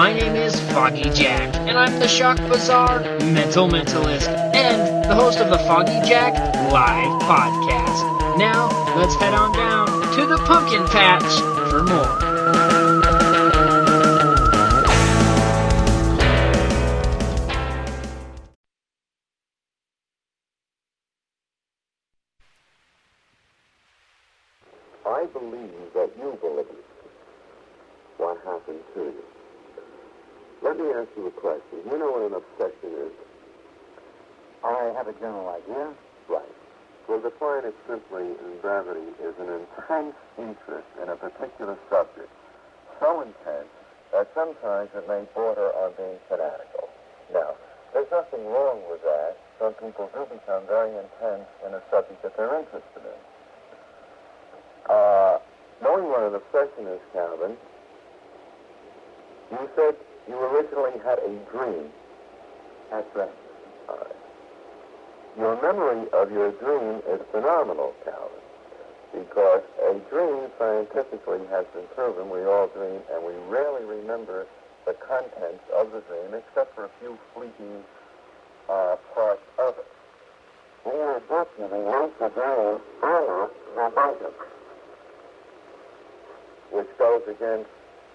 My name is Foggy Jack, and I'm the Shock Bazaar Mental Mentalist and the host of the Foggy Jack Live Podcast. Now, let's head on down to the pumpkin patch for more. I believe that you believe what happened to you. Let me ask you a question. You know what an obsession is? I have a general idea. Right. We'll define it simply in brevity as an intense interest in a particular subject, so intense that sometimes it may border on being fanatical. Now, there's nothing wrong with that. Some people do become very intense in a subject that they're interested in. Knowing what an obsession is, Calvin, you said you originally had a dream. That's right. All right. Your memory of your dream is phenomenal, Calvin, because a dream scientifically has been proven. We all dream, and we rarely remember the contents of the dream, except for a few fleeting parts of it. We are definitely once a dream or the budget, which goes against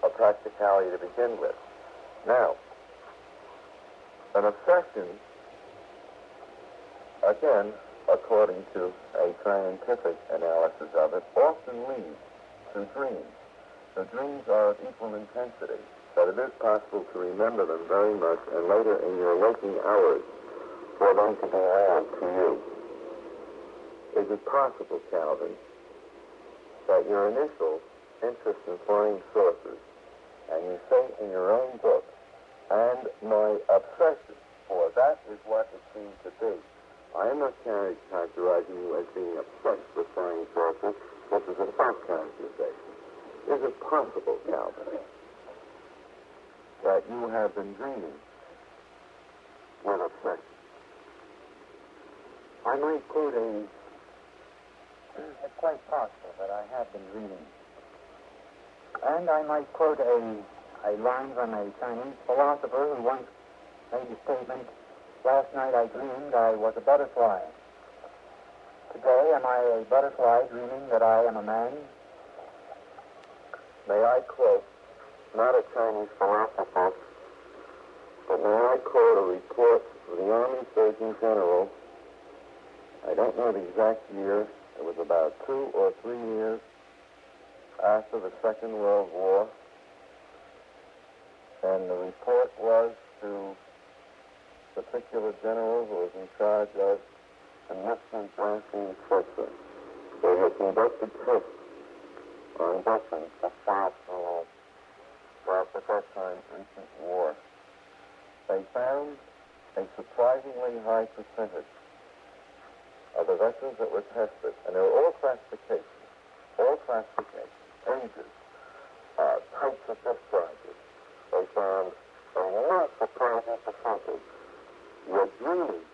a practicality to begin with. Now, an obsession, again, according to a scientific analysis of it, often leads to dreams. The dreams are of equal intensity, but it is possible to remember them very much and later in your waking hours for them to be real to you. Is it possible, Calvin, that your initial interest in flying saucers, and you say in your own book, and my obsession, for that is what it seems to be. I am not characterizing you as being obsessed with flying saucers. This is a fact characterization. Is it possible, Calvin, that you have been dreaming with obsession? I might quote It's quite possible that I have been dreaming. And I might quote a line from a Chinese philosopher who once made the statement, "Last night I dreamed I was a butterfly. Today am I a butterfly dreaming that I am a man?" May I quote, not a Chinese philosopher, but may I quote a report of the Army Surgeon General? I don't know the exact year. It was about 2 or 3 years after the Second World War, and the report was to the particular general who was in charge of the Muslim blasting etc. They had conducted tests on veterans aside from the first time recent war. They found a surprisingly high percentage of the veterans that were tested, and they were all classifications. Ages, types of discharges. They found a lot of surprising percentage were dreaming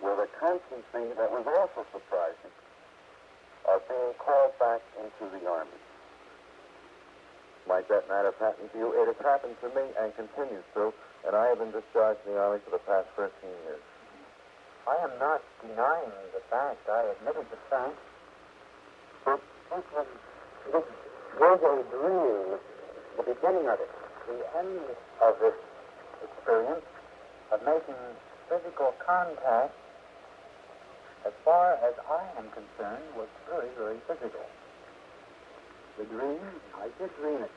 with a constancy that was also surprising of being called back into the Army. Might that not have happened to you? It has happened to me and continues to, and I have been discharged in the Army for the past 13 years. I am not denying the fact. I admitted the fact. But this was a dream, the beginning of it, the end of this experience of making physical contact, as far as I am concerned, was very, very physical. The dream, I did dream it.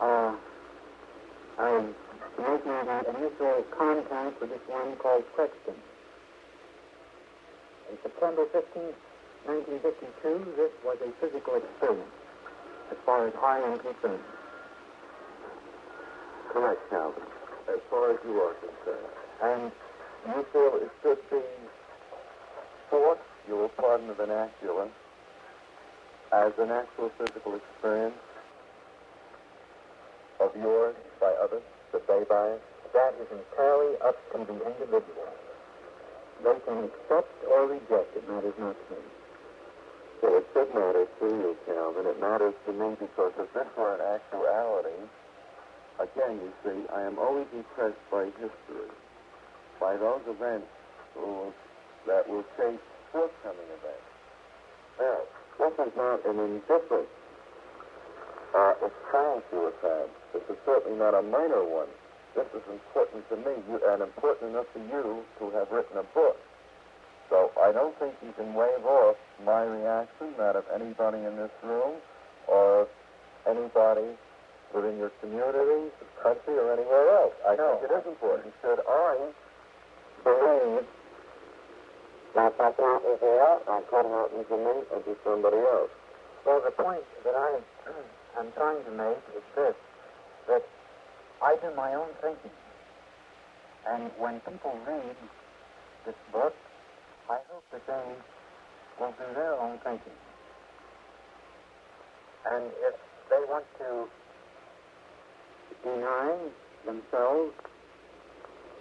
I'm making the initial contact with this one called Crexton. On September 15th, 1952, this was a physical experience, as far as I am concerned. Correct, Calvin. As far as you are concerned. And you feel it should be thought, you will pardon the vernacular, as an actual physical experience of yours by others, that they buy it? That is entirely up to the individual. They can accept or reject it, matters not to me. Well, it should matter to you, Calvin. It matters to me because if this were an actuality, Again, you see, I am always impressed by history, by those events that will shape forthcoming events. Now, this is not an indifferent experience you have had. This is certainly not a minor one. This is important to me and important enough to you to have written a book. So I don't think you can wave off my reaction, that of anybody in this room or anybody within your community, country, or anywhere else. I think it is important. Should I believe that that happens there, I could happen to me or to somebody else? Well, the point that I am trying to make is this, that I do my own thinking. And when people read this book, I hope that they will do their own thinking. And if they want to deny themselves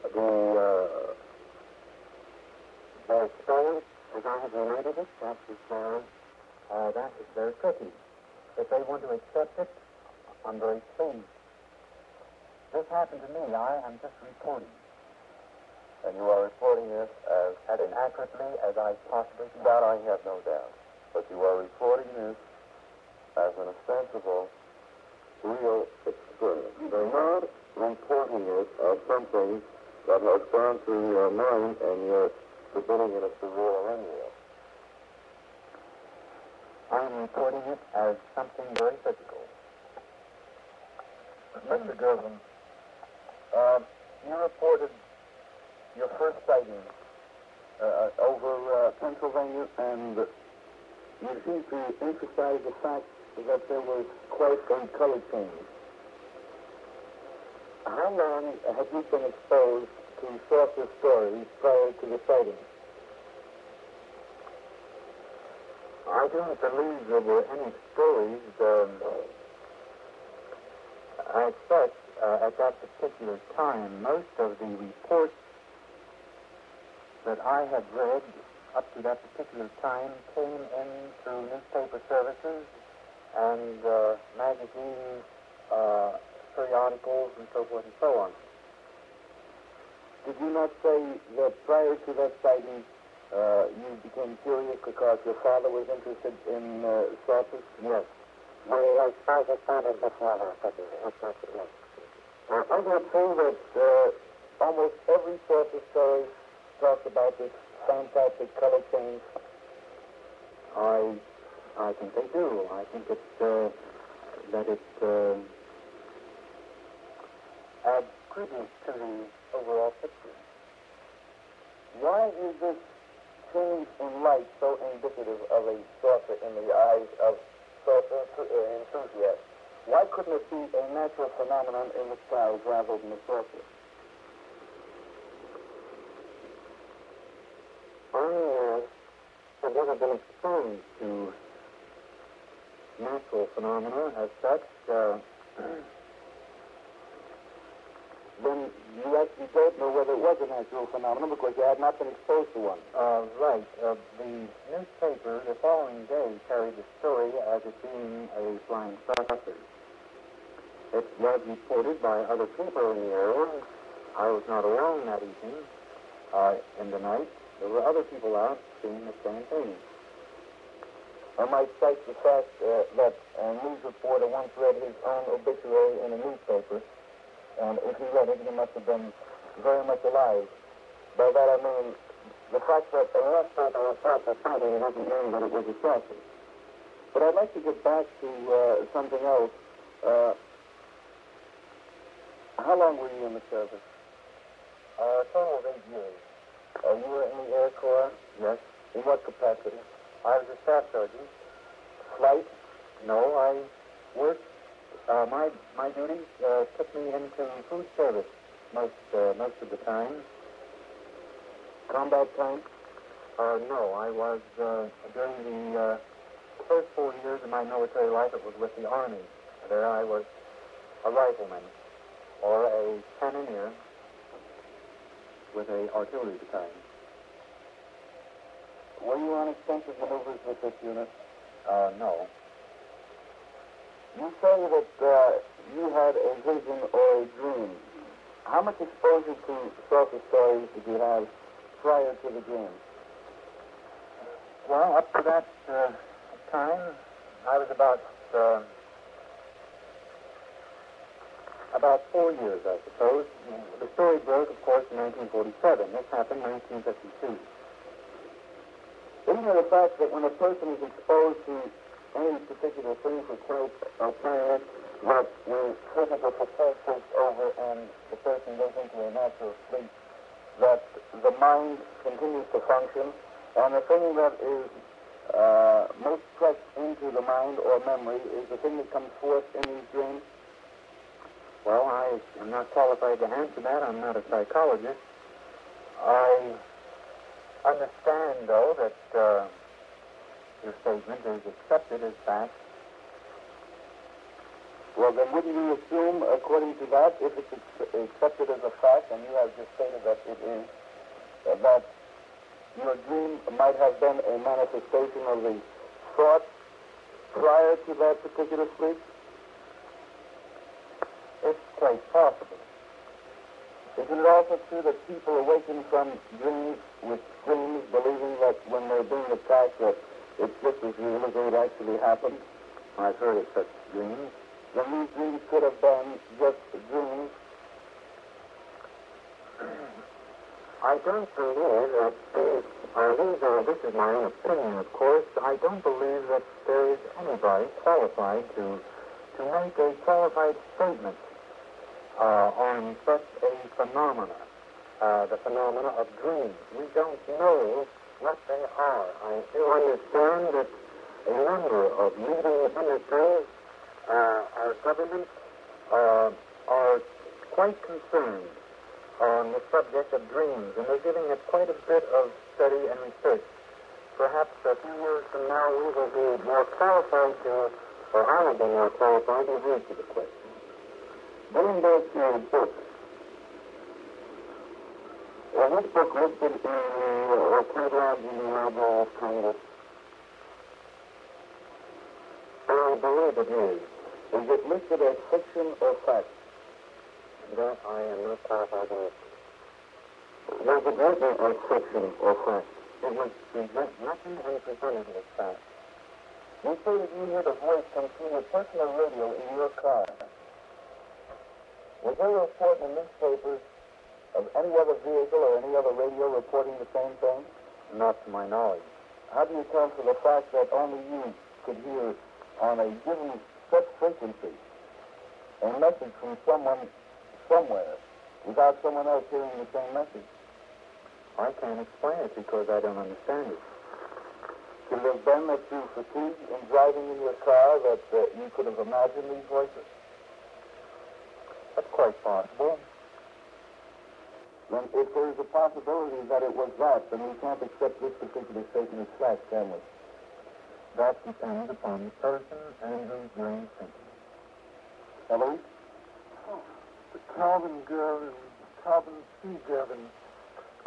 the experience as I have related it, that is their cookie. If they want to accept it, I'm very pleased. This happened to me. I am just reporting. And you are reporting this as accurately as I possibly can. That I have no doubt. But you are reporting this as an ostensible, real experience. You're not reporting it as something that has gone through your mind and you're submitting it as the real or unreal. I'm reporting it as something very physical. Mr. Gervin, you reported your first sighting over Pennsylvania, and you seem to emphasize the fact that there was quite a color change. How long had you been exposed to sources stories prior to the sighting? I don't believe there were any stories at that particular time. Most of the reports that I had read up to that particular time came in through newspaper services and magazines, periodicals, and so forth and so on. Did you not say that prior to that sighting, you became curious because your father was interested in saucers? Yes. I was father of the father, but that's not the case. I would say that almost every saucer story talked about this fantastic color change. I think they do. I think it adds credence to the overall picture. Why is this change in light so indicative of a saucer in the eyes of saucer enthusiasts? Why couldn't it be a natural phenomenon in the clouds rather than a saucer? I've never been exposed to natural phenomena as such. Then you actually don't know whether it was a natural phenomenon because you had not been exposed to one. Right. The newspaper the following day carried the story as it being a flying saucer. It was reported by other people in the area. I was not alone that evening. In the night, there were other people out seeing the same thing. I might cite the fact that a news reporter once read his own obituary in a newspaper, and if he read it, he must have been very much alive. By that I mean the fact that a newspaper reports a sighting doesn't mean that it was a saucer. But I'd like to get back to something else. How long were you in the service? A total of 8 years. You were in the Air Corps? Yes. In what capacity? I was a staff sergeant. Flight? No, I worked. My duties took me into food service most of the time. Combat time? No, I was during the first 4 years of my military life. It was with the Army. There I was a rifleman or a cannoneer with an artillery battalion. Were you on extensive maneuvers with this unit? No. You say that you had a vision or a dream. How much exposure to social stories did you have prior to the dream? Well, up to that time, I was about 4 years, I suppose. The story broke, of course, in 1947. This happened in 1952. Isn't it a fact that when a person is exposed to any particular thing for quote or period, that the critical process takes over and the person goes into a natural sleep, that the mind continues to function, and the thing that is most pressed into the mind or memory is the thing that comes forth in these dreams? Well, I am not qualified to answer that. I'm not a psychologist. I understand, though, that your statement is accepted as fact. Well, then wouldn't you assume, according to that, if it's accepted as a fact, and you have just stated that it is, that your dream might have been a manifestation of the thought prior to that particular sleep? It's quite possible. Isn't it also true that people awaken from dreams with dreams, believing that when they're being attacked, that it's just as real as it actually happened? I've heard of such dreams. Then these dreams could have been just dreams. I don't believe that, this is my own opinion, of course, I don't believe that there is anybody qualified to make a qualified statement on such a phenomena, the phenomena of dreams. We don't know what they are. I do understand that a number of leading ministers, our government, are quite concerned on the subject of dreams, and they're giving it quite a bit of study and research. Perhaps a few years from now we will be more qualified to, or I will be more qualified to answer the question. Going back to your book, well, this book listed in the catalog in the Library of Congress. I believe it is. Is it listed as fiction or fact? That I am not qualified to answer. Was it written as fiction or fact? It was nothing and presented as fact. You say that you hear the voice come through your personal radio in your car. Was there a report in the newspapers of any other vehicle or any other radio reporting the same thing? Not to my knowledge. How do you account for the fact that only you could hear on a given set frequency a message from someone somewhere without someone else hearing the same message? I can't explain it because I don't understand it. Could it have been that through fatigue in driving in your car that you could have imagined these voices? That's quite possible. Then if there is a possibility that it was that, then we can't accept this particular statement as fact, can we? That depends upon the person and who's doing thinking. Ellery? Oh, the Calvin girl and Calvin C. Devin.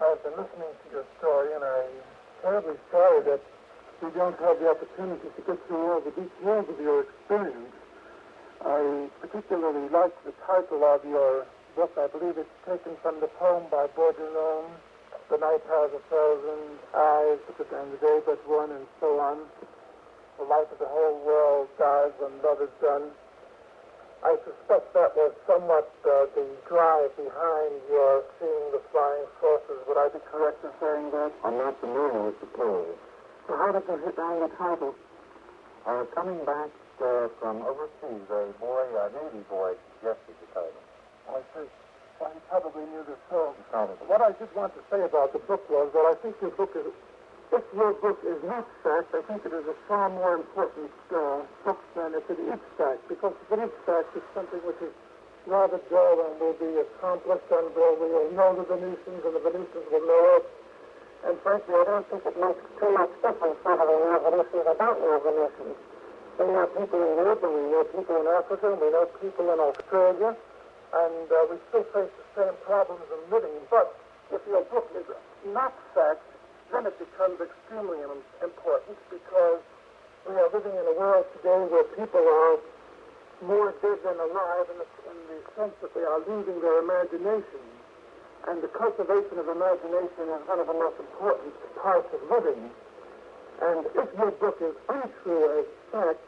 I've been listening to your story, and I'm terribly sorry that we don't have the opportunity to get through all the details of your experience. I particularly like the title of your book. I believe it's taken from the poem by Bourdillon, The Night Has a Thousand Eyes, and The Day But One, and so on. The life of the whole world dies when love is done. I suspect that was somewhat the drive behind your seeing the flying saucers. Would I be correct in saying that? I'm not familiar with the poem. So how did you hit down the title? Coming back from overseas, a Navy boy suggested the title. I see. Well, he probably knew the film. Probably. What I did want to say about the book was that I think your book is, if your book is not fact, I think it is a far more important book than if it is fact, because if it is fact, it's something which is rather dull and will be accomplished and will know the Venetians and the Venetians will know it. And frankly, I don't think it makes too much difference whether we know Venetians or don't know Venetians. We know people in Europe, and we know people in Africa, and we know people in Australia, and we still face the same problems in living. But if your book is not fact, then it becomes extremely important because we are living in a world today where people are vision alive in the sense that they are leaving their imagination. And the cultivation of imagination is one of the most important parts of living. And if your book is untrue as fact,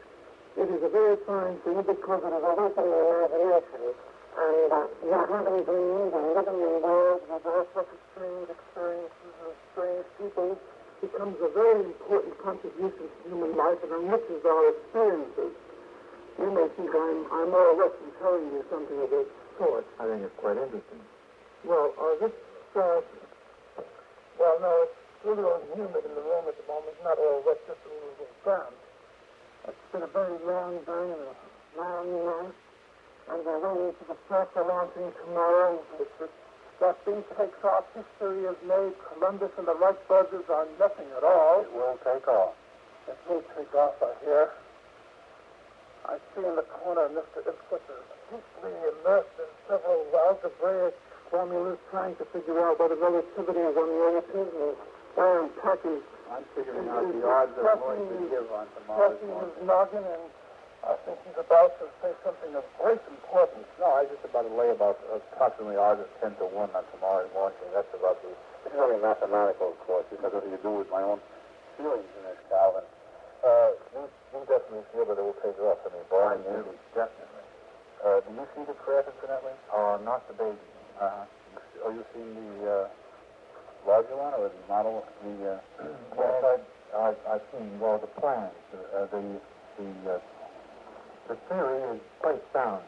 it is a very fine thing because it is a lesson in imagination. And you're going to be dreaming and living in worlds with all sorts of strange experiences and strange people becomes a very important contribution to human life and enriches our experiences. You may think I'm more or less telling you something of this sort. I think it's quite interesting. Well, it's really humid in the room at the moment. It's not all wet, just a little bit brown. It's been a very long day and a long night. And we're waiting for the press launching tomorrow. That thing takes off. History is made. Columbus and the Wright brothers are nothing at all. It will take off. It will take off, I hear. I see in the corner Mr. Isquith is deeply immersed in several algebraic formulas trying to figure out whether relativity is unrelative, or Warren Pack is... I'm figuring out the odds of going to give on tomorrow's morning. He's noggin, and I think he's about to say something of great importance. No, I just about to lay about approximately odds of 10 to 1 on tomorrow's morning. That's about the... It's only mathematical, of course, because what do you do with my own feelings in this, Calvin? You definitely feel that it will take off. I mean, barring you, definitely. Do you see the crap incidentally? Oh, not the baby. Uh-huh. Are you seeing the larger one or the model? The plan? I've seen, well, the plan. The theory is quite sound.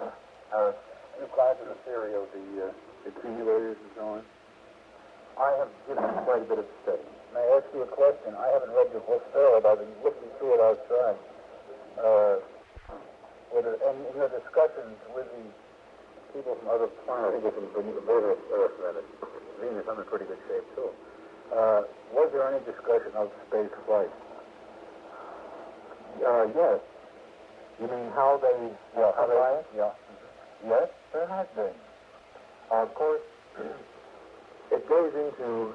You applied to the theory of the accumulators and so on? I have given quite a bit of study. May I ask you a question? I haven't read your whole story. I've been looking through it outside. And in your discussions with the people from other planets, people from the motor Earth, that is, Venus, I'm in pretty good shape, too. Was there any discussion of space flight? Yes. You mean how they... Yeah, how they... Yeah. Yes, there has been. Of course, it goes into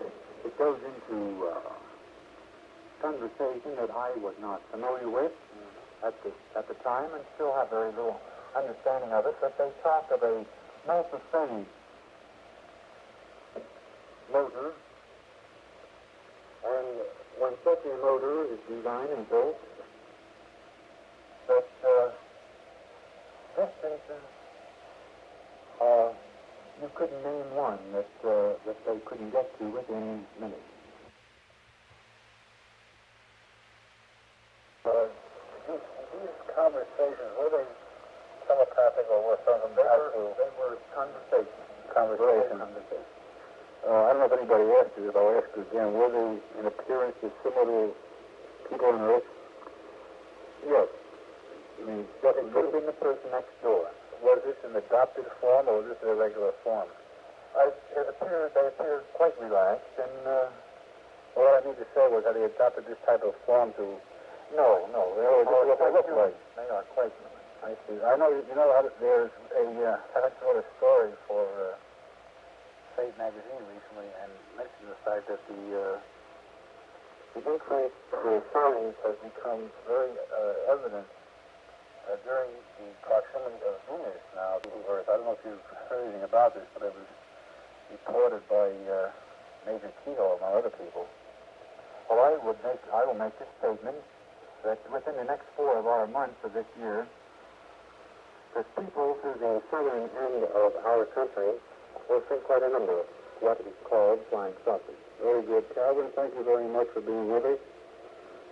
conversation that I was not familiar with at the time and still have very little understanding of it, but they talk of a multi-stage motor, and when such a motor is designed and built, that distances, you couldn't name one that they couldn't get to within minutes. These conversations, were they telepathic or were some of them actual? They were conversations. I don't know if anybody asked you, but I'll ask you again. Were they in appearance similar to people on Earth? Yes. I mean, it could have been the person next door. Was this an adopted form or was this a regular form? They appeared quite relaxed, and all I need to say was that they adopted this type of form to... No, they were just what they look like. They are quite... I see. I know, you know, there's a... I wrote a story for Fate magazine recently and mentioned the fact that the increase in science has become very evident during the proximity of Venus now to Earth. I don't know if you've heard anything about this, but it was reported by Major Kehoe among other people. Well, I will make this statement that within the next 4 of our months of this year, the people to the southern end of our country will see quite a number of what is called flying saucers. Very good, Calvin. Thank you very much for being with us.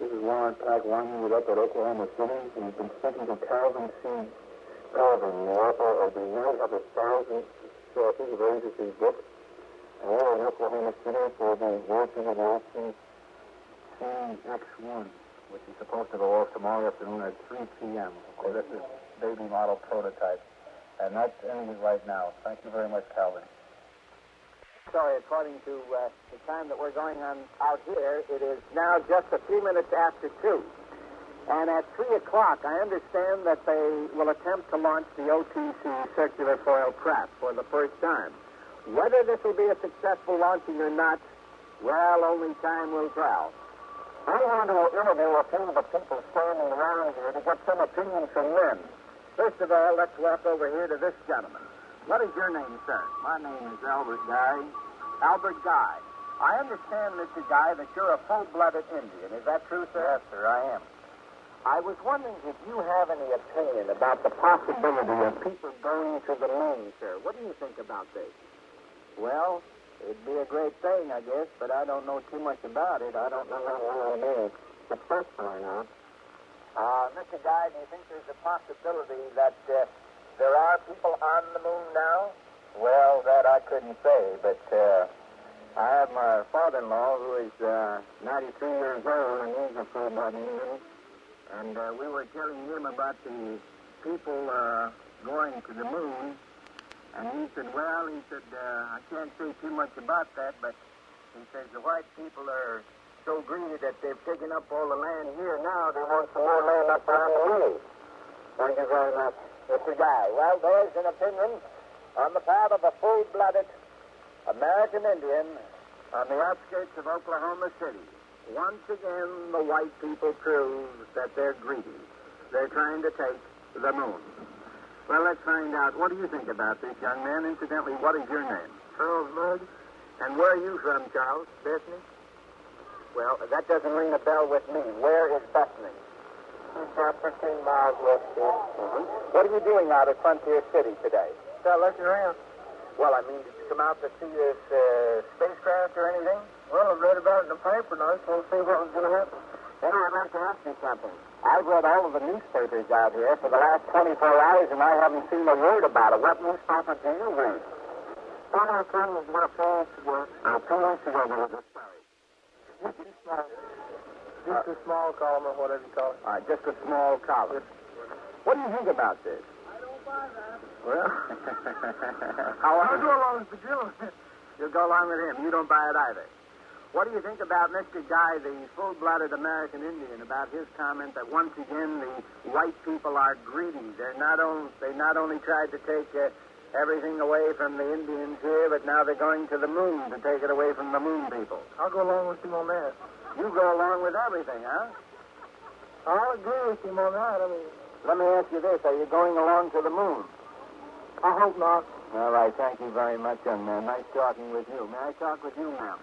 This is Warren Pack winding it up at Oklahoma City. We've been speaking to Calvin C. Calvin, the author of The Night of a Thousand Saucers, a very interesting book. And we're in Oklahoma City for the launching of the CX-1, which is supposed to go off tomorrow afternoon at 3 p.m. Okay, this is baby model prototype. And that's ending it right now. Thank you very much, Calvin. Sorry, according to the time that we're going on out here, it is now just a few minutes after 2. And at 3 o'clock, I understand that they will attempt to launch the OTC Circular Foil Craft for the first time. Whether this will be a successful launching or not, well, only time will tell. I want to interview a few of the people standing around here to get some opinions from them. First of all, let's walk over here to this gentleman. What is your name, sir? My name is Albert Guy. Albert Guy. I understand, Mr. Guy, that you're a full-blooded Indian. Is that true, sir? Yes, sir, I am. I was wondering if you have any opinion about the possibility of people going to the moon, sir. What do you think about this? Well, it'd be a great thing, I guess, but I don't know too much about it. I don't know how it is. It's personal now. Mr. Guy, do you think there's a possibility that there are people on the moon now? Well, that I couldn't say, but... I have my father-in-law, who is 93 years old, and he's a full-blooded Indian. And we were telling him about the people going to the moon. And he said, well, he said, I can't say too much about that, but he says the white people are so greedy that they've taken up all the land here now. They want some more land up around the moon. Thank you very much, Mr. Guy. Well, there's an opinion on the part of a full-blooded American Indian on the outskirts of Oklahoma City. Once again, the white people prove that they're greedy. They're trying to take the moon. Well, let's find out. What do you think about this, young man? Incidentally, what is your name? Charles Mudge. And where are you from, Charles? Bethany? Well, that doesn't ring a bell with me. Where is Bethany? It's about 15 miles west here. Mm-hmm. What are you doing out at Frontier City today? Just looking around. Well, I mean, did you come out to see this spacecraft or anything? Well, I read about it in the paper, and I just want to see what was going to happen. Then I'd like to ask you something. I've read all of the newspapers out here for the last 24 hours, and I haven't seen a word about it. What newspaper do you read? One of them was about 2 weeks ago. 2 weeks ago, there was a story. Just a small column or whatever you call it. All right, just a small column. What do you think about this? Well, I'll go along with the gentleman. You'll go along with him. You don't buy it either. What do you think about Mr. Guy, the full-blooded American Indian, about his comment that once again the white people are greedy? They not only tried to take everything away from the Indians here, but now they're going to the moon to take it away from the moon people. I'll go along with him on that. You go along with everything, huh? I'll agree with him on that. I mean... Let me ask you this. Are you going along to the moon? I hope not. All right. Thank you very much, young man. Nice talking with you. May I talk with you, ma'am?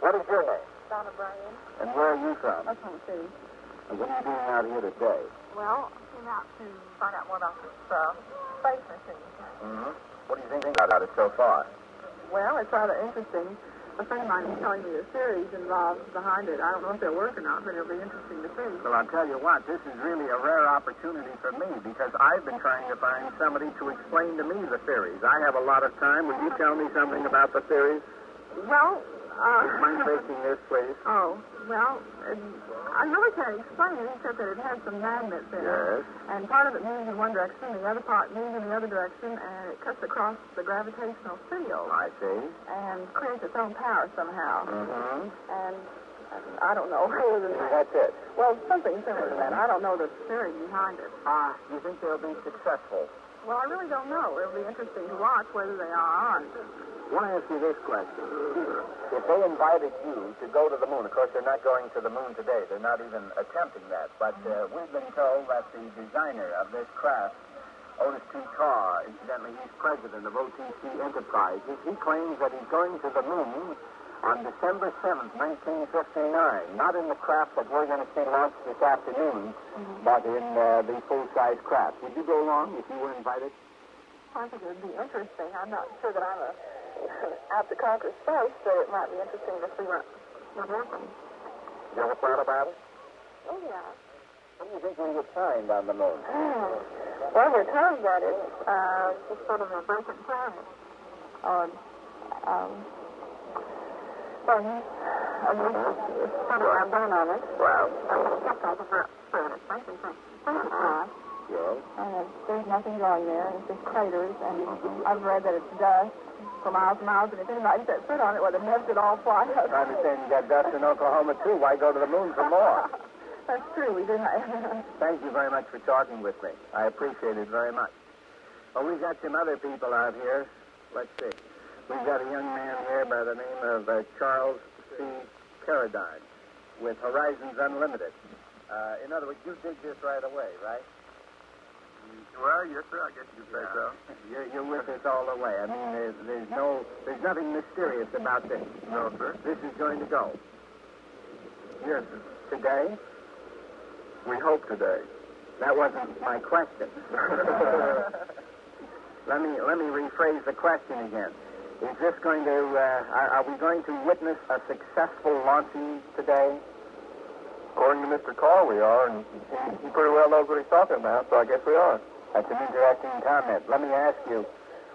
What is your name? Donna Brian. And where are you from? Oklahoma City. And what are you doing out here today? Well, I came out to find out more about this space mission. Mm-hmm. What do you think about it so far? Well, it's rather interesting. A friend of mine was telling me the series involved behind it. I don't know if they'll work or not, but it'll be interesting to see. Well, I'll tell you what, this is really a rare opportunity for me because I've been trying to find somebody to explain to me the series. I have a lot of time. Will you tell me something about the series? Well, mind facing this, please? Oh, well, I really can't explain it except that it has some magnets in it. Yes. And part of it moves in one direction, the other part moves in the other direction, and it cuts across the gravitational field. I see. And creates its own power somehow. Mm-hmm. And I don't know. That's it. Well, something similar to that. I don't know the theory behind it. Ah, you think they'll be successful? Well, I really don't know. It'll be interesting to watch whether they are or not. I want to ask you this question. If they invited you to go to the moon, of course, they're not going to the moon today. They're not even attempting that. But we've been told that the designer of this craft, Otis T. Carr, incidentally, he's president of OTC Enterprises, he claims that he's going to the moon on December 7th, 1959, not in the craft that we're going to see launched this afternoon, but in the full-size craft. Would you go along if you were invited? I think it would be interesting. I'm not sure that I'm out to conquer space, so it might be interesting to see what happens. You ever thought about it? Oh, yeah. What do you think we would find on the moon? Well, we're told that it's just sort of a broken planet. It's sort of a burn on it. Wow. And there's nothing going there. It's just craters, and I've read that it's dust for miles and miles, and if anybody set foot on it, well, the dust would all fly up. I understand you got dust in Oklahoma, too. Why go to the moon for more? That's true. We didn't. Thank you very much for talking with me. I appreciate it very much. Well, we've got some other people out here. Let's see. We've got a young man here by the name of Charles C. Carradine with Horizons Unlimited. In other words, you did this right away, right? Well, yes, sir, I guess you could say so. You're with us all the way. I mean, there's nothing mysterious about this. No, sir. This is going to go. Yes, sir. Today? We hope today. That wasn't my question. Let me rephrase the question again. Is this going to, are we going to witness a successful launching today? According to Mr. Carr, we are, and he pretty well knows what he's talking about, so I guess we are. That's an interesting comment. Let me ask you,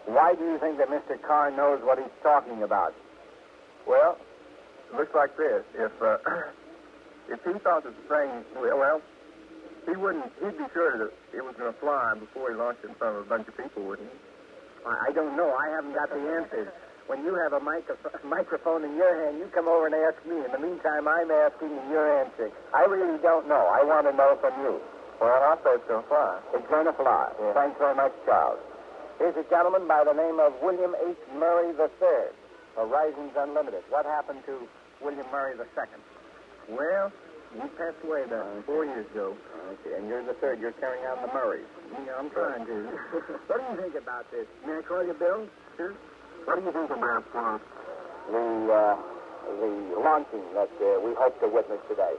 why do you think that Mr. Carr knows what he's talking about? Well, it looks like this. If he thought that the thing, well, he'd be sure that it was going to fly before he launched it in front of a bunch of people, wouldn't he? I don't know. I haven't got the answers. When you have a microphone in your hand, you come over and ask me. In the meantime, I'm asking you your answer. I really don't know. I want to know from you. Well, I thought it's going to fly. It's going to fly. Yeah. Thanks very much, Charles. Here's a gentleman by the name of William H. Murray III, Horizons Unlimited. What happened to William Murray II? Well, he passed away about 4 years ago. And you're the third. You're carrying on the Murrays. Yeah, I'm trying to. What do you think about this? May I call you Bill? Sure. What do you think about the launching that we hope to witness today?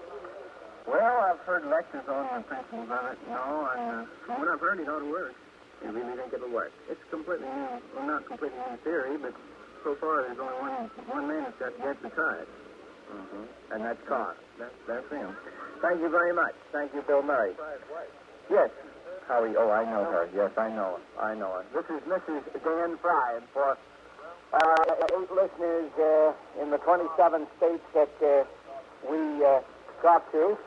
Well, I've heard lectures on the principles of it. No, and from what I've heard, it ought to work. You really think it'll work? It's completely new. Well, not completely new theory, but so far there's only one man that's got to get to try it. Mm-hmm. And that's Carr. That's him. Thank you very much. Thank you, Bill Murray. Yes. Howie. Oh, I know her. Yes, I know her. This is Mrs. Dan Fry, and for 8 listeners in the 27 states that we talked to,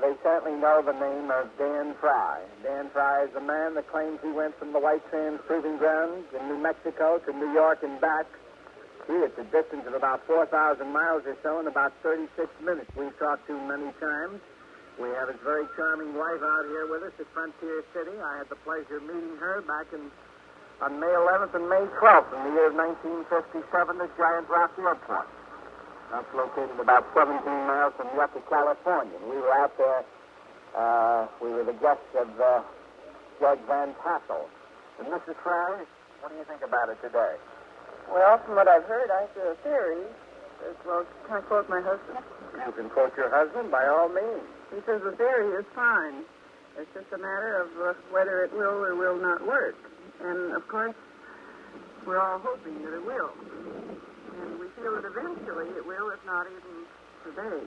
they certainly know the name of Dan Fry. Dan Fry is the man that claims he went from the White Sands Proving Grounds in New Mexico to New York and back. It's a distance of about 4,000 miles or so in about 36 minutes. We've talked to him many times. We have his very charming wife out here with us at Frontier City. I had the pleasure of meeting her back on May 11th and May 12th in the year of 1957 at Giant Rock Airport. That's located about 17 miles from Yucca, California. We were out there. We were the guests of Judge Van Tassel. And Mrs. Fry, what do you think about it today? Well, from what I've heard, I hear a theory. Well, can I quote my husband? You can quote your husband, by all means. He says the theory is fine. It's just a matter of whether it will or will not work. And, of course, we're all hoping that it will. And we feel that eventually it will, if not even today,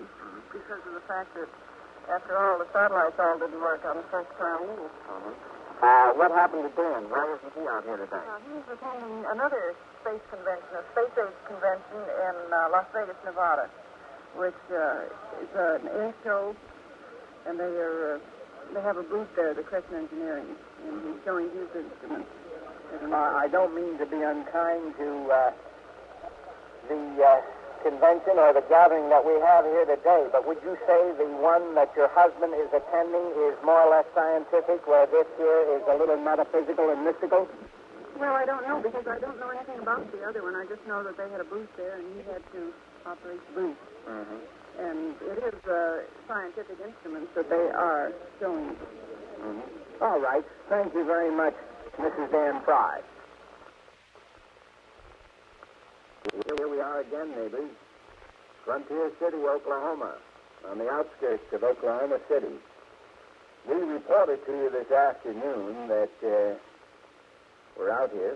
because of the fact that, after all, the satellites all didn't work on the first time either. What happened to Dan? Why isn't he out here today? He's attending another space convention, a space age convention in Las Vegas, Nevada, which is an air show, and they have a booth there, the Crexton Engineering, and he's showing his instruments. I don't mean to be unkind to the convention or the gathering that we have here today, but would you say the one that your husband is attending is more or less scientific, where this here is a little metaphysical and mystical? Well, I don't know, because I don't know anything about the other one. I just know that they had a booth there, and he had to operate the booth. Mm-hmm. And it is scientific instruments that they are showing. Mm-hmm. All right. Thank you very much, Mrs. Dan Fry. Here we are again, neighbors. Frontier City, Oklahoma, on the outskirts of Oklahoma City. We reported to you this afternoon that we're out here.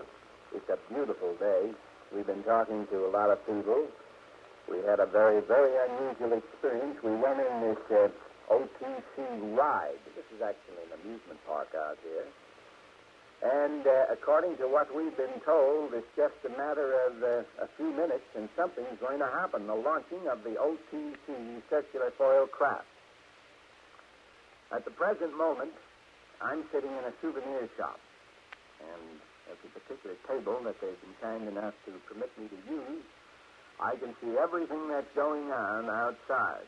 It's a beautiful day. We've been talking to a lot of people. We had a very, very unusual experience. We went in this OTC ride. This is actually an amusement park out here. And according to what we've been told, it's just a matter of a few minutes and something's going to happen, the launching of the OTC Circular Foil Craft. At the present moment, I'm sitting in a souvenir shop, and at the particular table that they've been kind enough to permit me to use, I can see everything that's going on outside.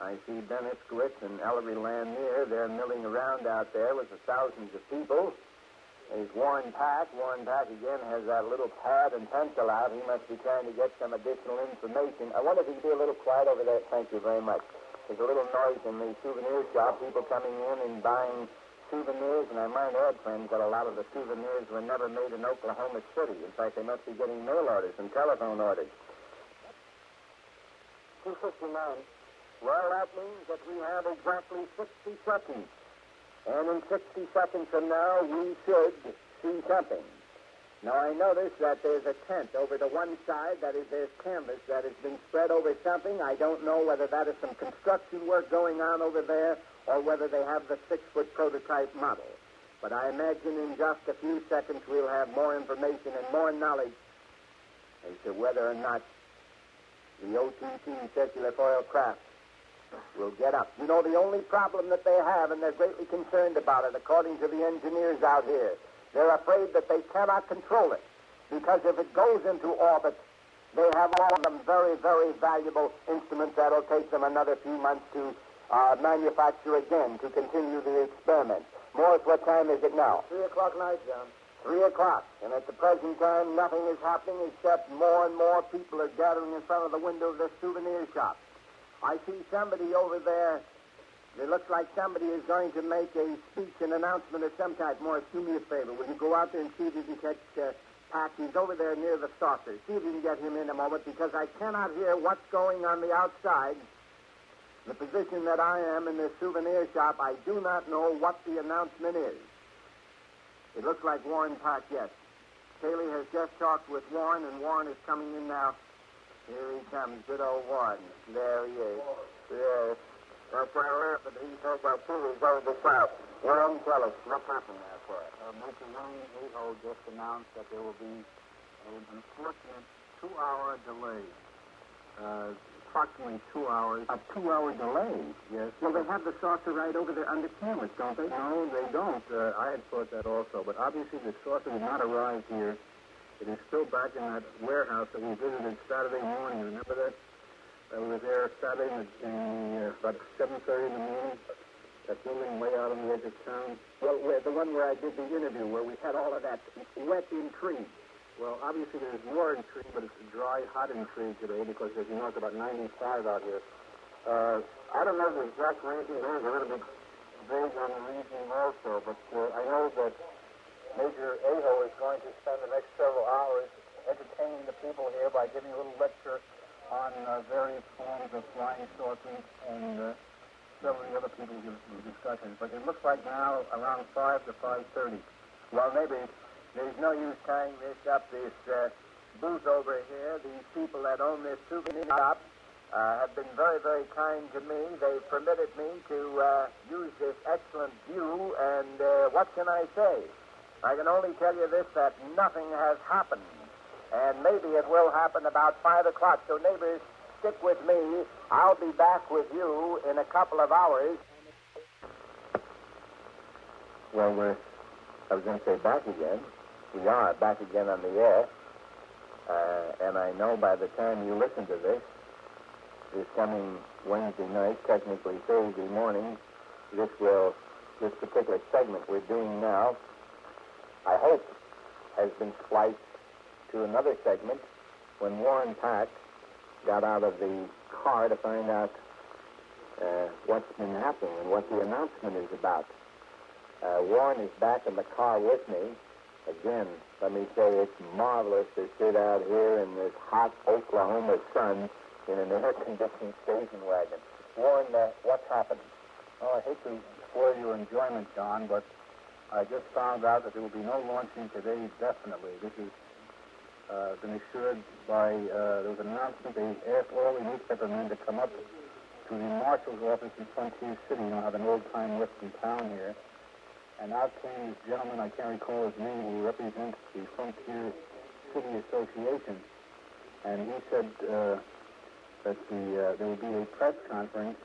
I see Ben Isquith and Ellery Lanier. They're milling around out there with the thousands of people. There's Warren Pack. Warren Pack, again, has that little pad and pencil out. He must be trying to get some additional information. I wonder if he could be a little quiet over there. Thank you very much. There's a little noise in the souvenir shop, people coming in and buying souvenirs, and I might add, friends, that a lot of the souvenirs were never made in Oklahoma City. In fact, they must be getting mail orders and telephone orders. 2:59. Well, that means that we have exactly 60 seconds. And in 60 seconds from now, we should see something. Now, I notice that there's a tent over to one side. That is, there's canvas that has been spread over something. I don't know whether that is some construction work going on over there or whether they have the 6-foot prototype model. But I imagine in just a few seconds we'll have more information and more knowledge as to whether or not the OTC Circular Foil Craft will get up. You know, the only problem that they have, and they're greatly concerned about it, according to the engineers out here, they're afraid that they cannot control it, because if it goes into orbit, they have all of them very, very valuable instruments that'll take them another few months to manufacture again to continue the experiment. Morris, what time is it now? 3:00 night, John. 3:00. And at the present time, nothing is happening except more and more people are gathering in front of the window of the souvenir shop. I see somebody over there. It looks like somebody is going to make a speech, an announcement of some type. Morris, do me a favor. Will you go out there and see if you can catch Pack? He's over there near the saucer. See if you can get him in a moment, because I cannot hear what's going on the outside. The position that I am in this souvenir shop, I do not know what the announcement is. It looks like Warren Pack, yes. Taylor has just talked with Warren, and Warren is coming in now. Here he comes, good old Warren. There he is. Yes. That's why I laughed, but he talked about foolish over the South. Warren, tell us what's happening there for us. Major Wayne Aho just announced that there will be an unfortunate 2-hour delay. Approximately 2 hours. A 2-hour delay? Yes. Well, they have the saucer right over there under canvas, don't they? No, they don't. I had thought that also. But obviously the saucer did not arrive here. It is still back in that warehouse that we visited Saturday morning. Remember that? We were there Saturday about 7:30 in the morning. That building way out on the edge of town. Well, the one where I did the interview, where we had all of that wet intrigue. Well, obviously there's more intrigue, but it's dry, hot intrigue today because, as you know, it's about 95 out here. I don't know the exact reason. There's a little bit vague on the reason also, but I know that Major Aho is going to spend the next several hours entertaining the people here by giving a little lecture on various forms of flying saucers and several of the other people who discuss it. But it looks like now around 5 to 5:30. Well, maybe. There's no use tying this up. This booth over here, these people that own this souvenir shop have been very, very kind to me. They've permitted me to use this excellent view, and what can I say? I can only tell you this, that nothing has happened. And maybe it will happen about 5 o'clock. So, neighbors, stick with me. I'll be back with you in a couple of hours. Well, I was going to say back again. We are back again on the air, and I know by the time you listen to this coming Wednesday night, technically Thursday morning, this particular segment we're doing now, I hope, has been spliced to another segment when Warren Pack got out of the car to find out what's been happening and what the announcement is about. Warren is back in the car with me. Again, let me say it's marvelous to sit out here in this hot Oklahoma sun in an air-conditioned station wagon. Warren, what's happened? Oh, I hate to spoil your enjoyment, John, but I just found out that there will be no launching today, definitely. This has been assured by, there was an announcement, they asked all the newspaper men to come up to the marshal's office in Frontier City. You know, have an old-time western town here. And out came this gentleman, I can't recall his name, who represents the Frontier City Association. And he said that there would be a press conference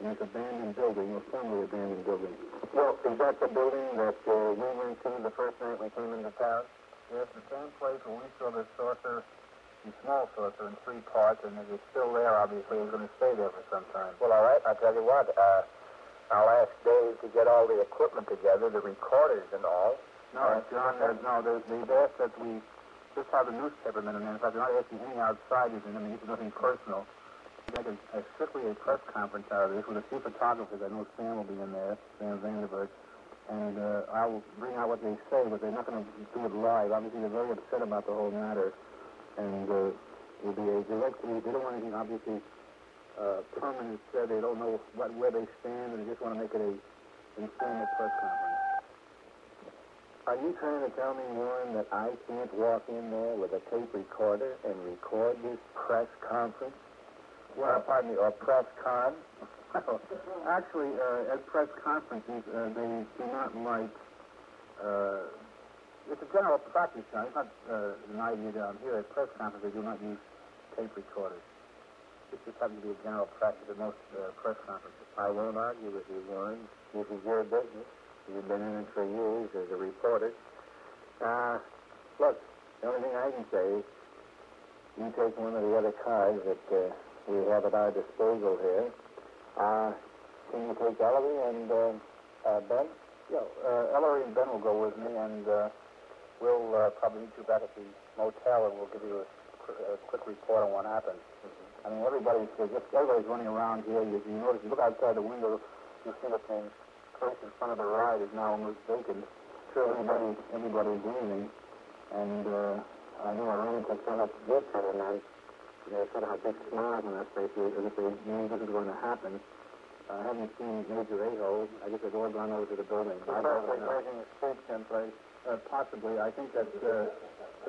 in this abandoned building, a formerly abandoned building. Well, is that the building that we went to the first night we came into town? Yes, the same place where we saw the saucer, the small saucer, in 3 parts, and it was still there, obviously. It was going to stay there for some time. Well, all right, I'll tell you what, I'll ask Dave to get all the equipment together, the recorders and all. No, John, they've asked that we just have the newspapermen in there. In fact, they're not asking any outsiders, and I mean, it's nothing personal. They can make strictly a press conference out of this with a few photographers. I know Sam will be in there, Sam Vandivert. and I will bring out what they say, but they're not going to do it live. Obviously, they're very upset about the whole matter, and it'll be a direct, they don't want anything, obviously, permanent. They don't know where they stand, and they just want to make it an informal press conference. Are you trying to tell me, Warren, that I can't walk in there with a tape recorder and record this press conference? Well, pardon me, or press con? Well, actually, at press conferences, they do not like... it's a general practice, John. It's not an idea down here. At press conferences, they do not use tape recorders. This just happens to be a general practice at most press conferences. I won't argue with you, Warren. This is your business. You've been in it for years as a reporter. Look, the only thing I can say is you take one of the other cars that we have at our disposal here. Can you take Ellery and Ben? Yeah, Ellery and Ben will go with me, and we'll probably meet you back at the motel, and we'll give you a quick report on what happened. Mm-hmm. I mean, everybody's running around here. You notice, you look outside the window, you'll see the thing. In front of the ride is now almost vacant. Sure, anybody's leaving. And I know I ran into so much good the other night. They sort of had big smiles on their faces as if they knew this was going to happen. I haven't seen Major Aho. I guess they've all gone over to the building. I'm probably breaking a speech someplace. Possibly. I think that there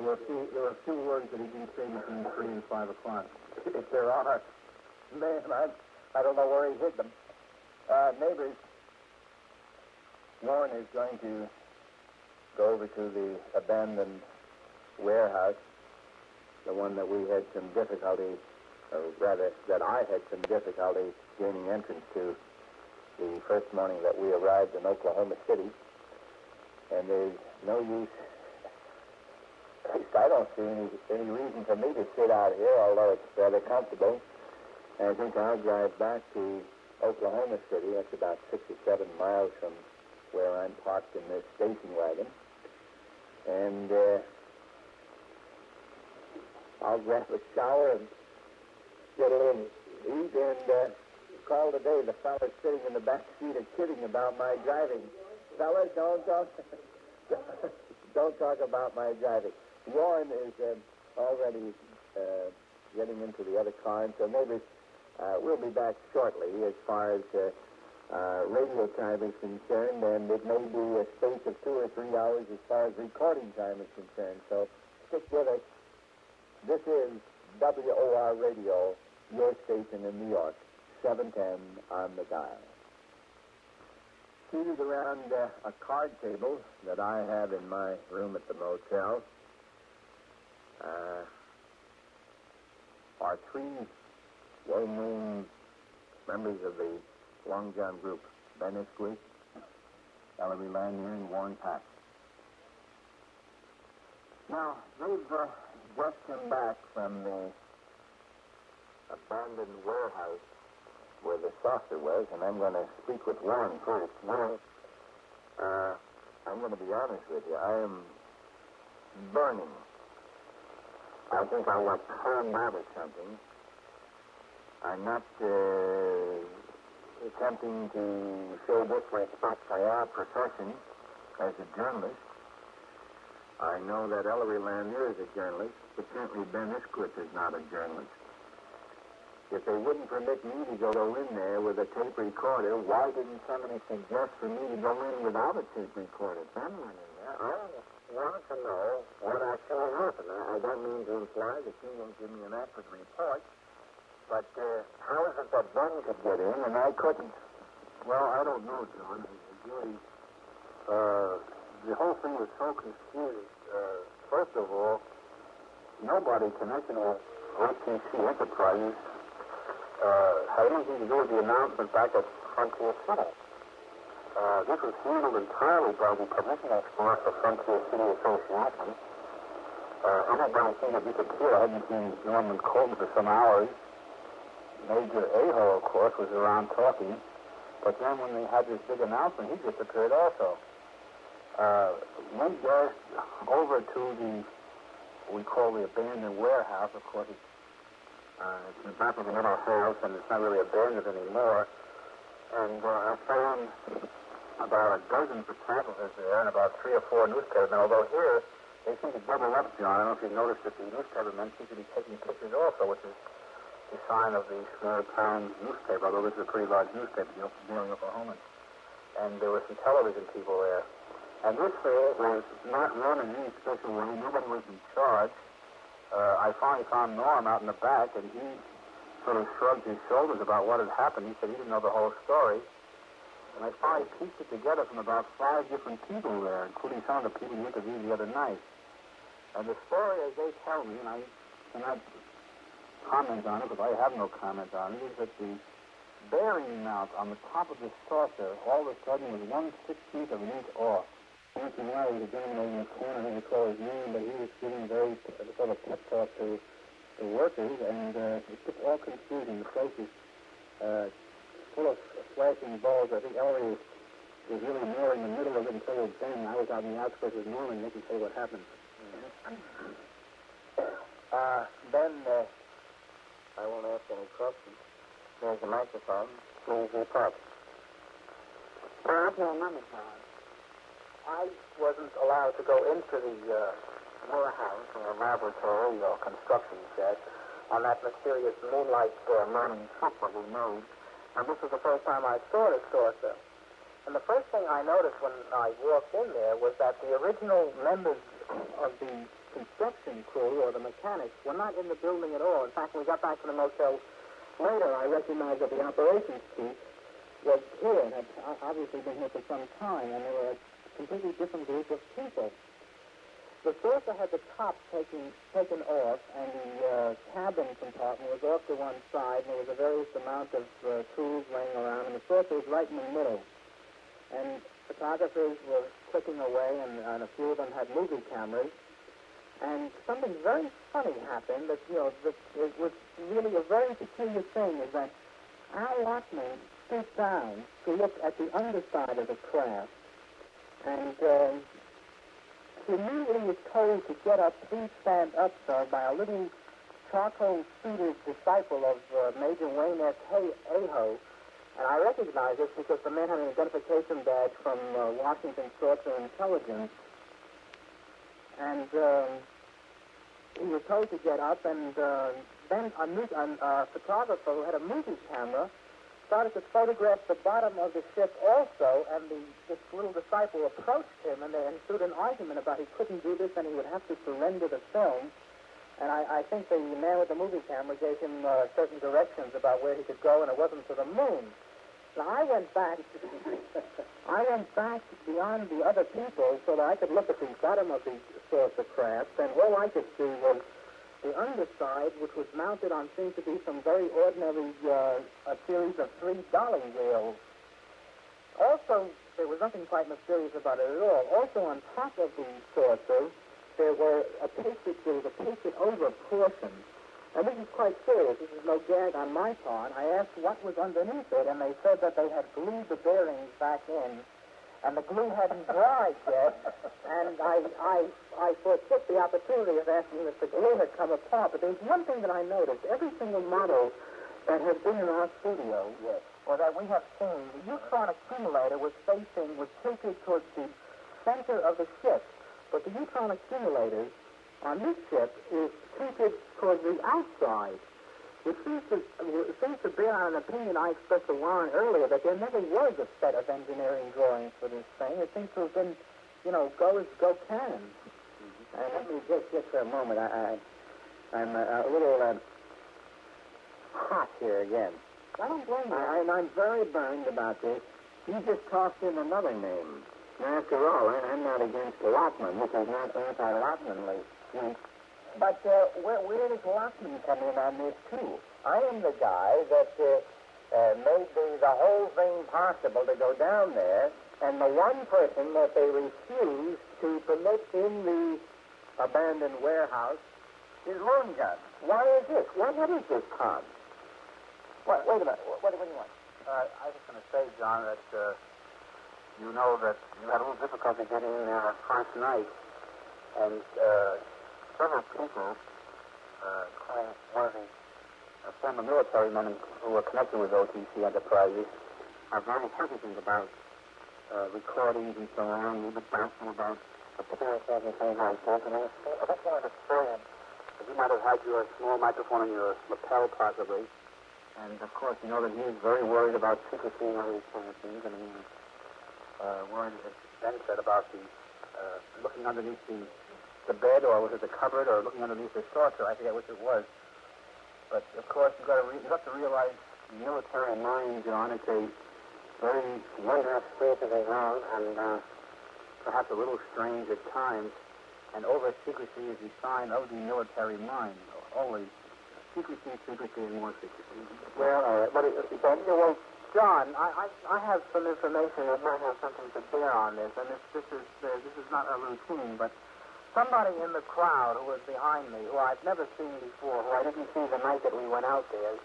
were a few words that he didn't say between 3 and 5 o'clock. If there are. Man, I don't know where he hid them. Neighbors. Warren is going to go over to the abandoned warehouse, the one that we had some difficulty, or rather, that I had some difficulty gaining entrance to the first morning that we arrived in Oklahoma City. And there's no use, at least I don't see any reason for me to sit out here, although it's rather comfortable. And I think I'll drive back to Oklahoma City. That's about 6 or 7 miles from where I'm parked in this station wagon, and I'll grab a shower and get a little eat and call today. The fellas sitting in the back seat are kidding about my driving. Fellas, don't talk about my driving. Warren is already getting into the other car, and so maybe we'll be back shortly as far as. Radio time is concerned, and it may be a space of 2 or 3 hours as far as recording time is concerned. So stick with us. This is WOR Radio, your station in New York, 710 on the dial. Seated around a card table that I have in my room at the motel are 3 well-known members of the Long John Group, Ben Isquith, Ellery Lanier, and Warren Pack. Now, they've just come back from the abandoned warehouse where the saucer was, and I'm going to speak with Warren first. Warren, I'm going to be honest with you. I am burning. I think I was turned out or something. I'm not... attempting to show this respect for our profession as a journalist. I know that Ellery Lanier is a journalist, but certainly Ben Isquith is not a journalist. If they wouldn't permit me to go in there with a tape recorder, why didn't somebody suggest for me to go in without a tape recorder? Ben went in there. I want to know what actually happened. I don't mean to imply that you won't give me an accurate report. But how is it that Ben could get in and I couldn't? Well, I don't know, John. Really, the whole thing was so confused. First of all, nobody connected with OTC Enterprises had anything to do with the announcement back at Frontier City. This was handled entirely by the Commissioner for Frontier City Association. I don't think that you could hear. I hadn't seen Norman Colton for some hours. Major Aho, of course, was around talking, but then when they had this big announcement, he disappeared also. Went there over to we call the abandoned warehouse. Of course, it's in the back of another house, and it's not really abandoned anymore. And I found about a dozen patented and about three or four newspapermen, although here they seem to double up, John. I don't know if you've noticed that the newspapermen seem to be taking pictures also, which is the sign of the small town newspaper, although this is a pretty large newspaper dealing with Oklahoma. And there were some television people there. And this was not run in any special way. Nobody was in charge. I finally found Norm out in the back, and he sort of shrugged his shoulders about what had happened. He said he didn't know the whole story. And I finally pieced it together from about five different people there, including some of the people you interviewed the other night. And the story, as they tell me, and I cannot comment on it because I have no comment on it, is that the bearing mount on the top of the saucer all of a sudden was 1/16th of an inch off. Now he was a gentleman in the corner, and he called his name, but he was giving very sort of pep talk to the workers, and it's just all confusing. The place is full of flashing balls. I think Ellery was really more in the middle of it until it was done. I was out in the outskirts with Norman, and they can say what happened. Ben, I won't ask any questions. There's the microphone. There's your pop. I wasn't allowed to go into the warehouse or laboratory or construction shed on that mysterious moonlight morning trip that we made. And this was the first time I saw the saucer. And the first thing I noticed when I walked in there was that the original members of the construction crew or the mechanics were not in the building at all. In fact, when we got back to the motel later, I recognized that the operations chief was here and had obviously been here for some time, and they were completely different group of people. The saucer had the top taken off, and the cabin compartment was off to one side, and there was a various amount of tools laying around, and the saucer was right in the middle. And photographers were clicking away, and a few of them had movie cameras. And something very funny happened that, you know, that it was really a very peculiar thing, is that Al Lottman stooped down to look at the underside of the craft. And he immediately was told to get up, please stand up, sir, by a little charcoal-suited disciple of Major Wayne S. Aho. And I recognize this because the man had an identification badge from Washington Circular Intelligence. And he was told to get up, and then a photographer who had a movie camera started to photograph the bottom of the ship also, and this little disciple approached him, and there ensued an argument about he couldn't do this and he would have to surrender the film. And I think the man with the movie camera gave him certain directions about where he could go, and it wasn't to the moon. Now, I went back beyond the other people so that I could look at the bottom of the saucer craft, and all I could see was the underside, which was mounted on, seemed to be some very ordinary a series of three dolly rails. Also, there was nothing quite mysterious about it at all. Also, on top of the saucer, there was a pasted over portion. And this is quite serious. This is no gag on my part. I asked what was underneath it, and they said that they had glued the bearings back in, and the glue hadn't dried yet, and I took the opportunity of asking if the glue had come apart. But there's one thing that I noticed. Every single model that has been in our studio, yes, or that we have seen, the Eutron accumulator was tilted towards the center of the ship, but the Eutron accumulator on this ship is tilted towards the outside, which seems to bear on an opinion I expressed to Warren earlier, that there never was a set of engineering drawings for this thing. It seems to have been, you know, go can. Mm-hmm. And let me just for a moment, I'm a little hot here again. I don't blame you. And I'm very burned about this. You just tossed in another name. Now, after all, I'm not against Lottman. This is not anti-Lottmanly. Mm-hmm. But where does Lottman come in on this, too? I am the guy that made the whole thing possible to go down there, and the one person that they refused to permit in the abandoned warehouse is Lone Gun. Why is this? What is this, Tom? Wait a minute. What do you want? I was going to say, John, that you know that you had a little difficulty getting in there last night, and several people claimed worthy of former military men who were connected with OTC Enterprises are very hesitant about recordings and so on. You were talking about a particular sort of thing like this, and I just wanted to say that you might have had your small microphone in your lapel, possibly. And, of course, you know that he's very worried about secrecy and all these kind of things. And he was worried, as Ben said, about the looking underneath the bed, or was it the cupboard, or looking underneath the saucer. I forget which it was. But, of course, you have to realize the military mind, John, it's a very wondrous space of their own, and perhaps a little strange at times. And over-secrecy is the sign of the military mind, always. Secrecy, and more secrecy. Well, all right. But anyway, John, I have some information that might have something to bear on this, and this is not a routine, but somebody in the crowd who was behind me, who I've never seen before, who I didn't see the night that we went out there,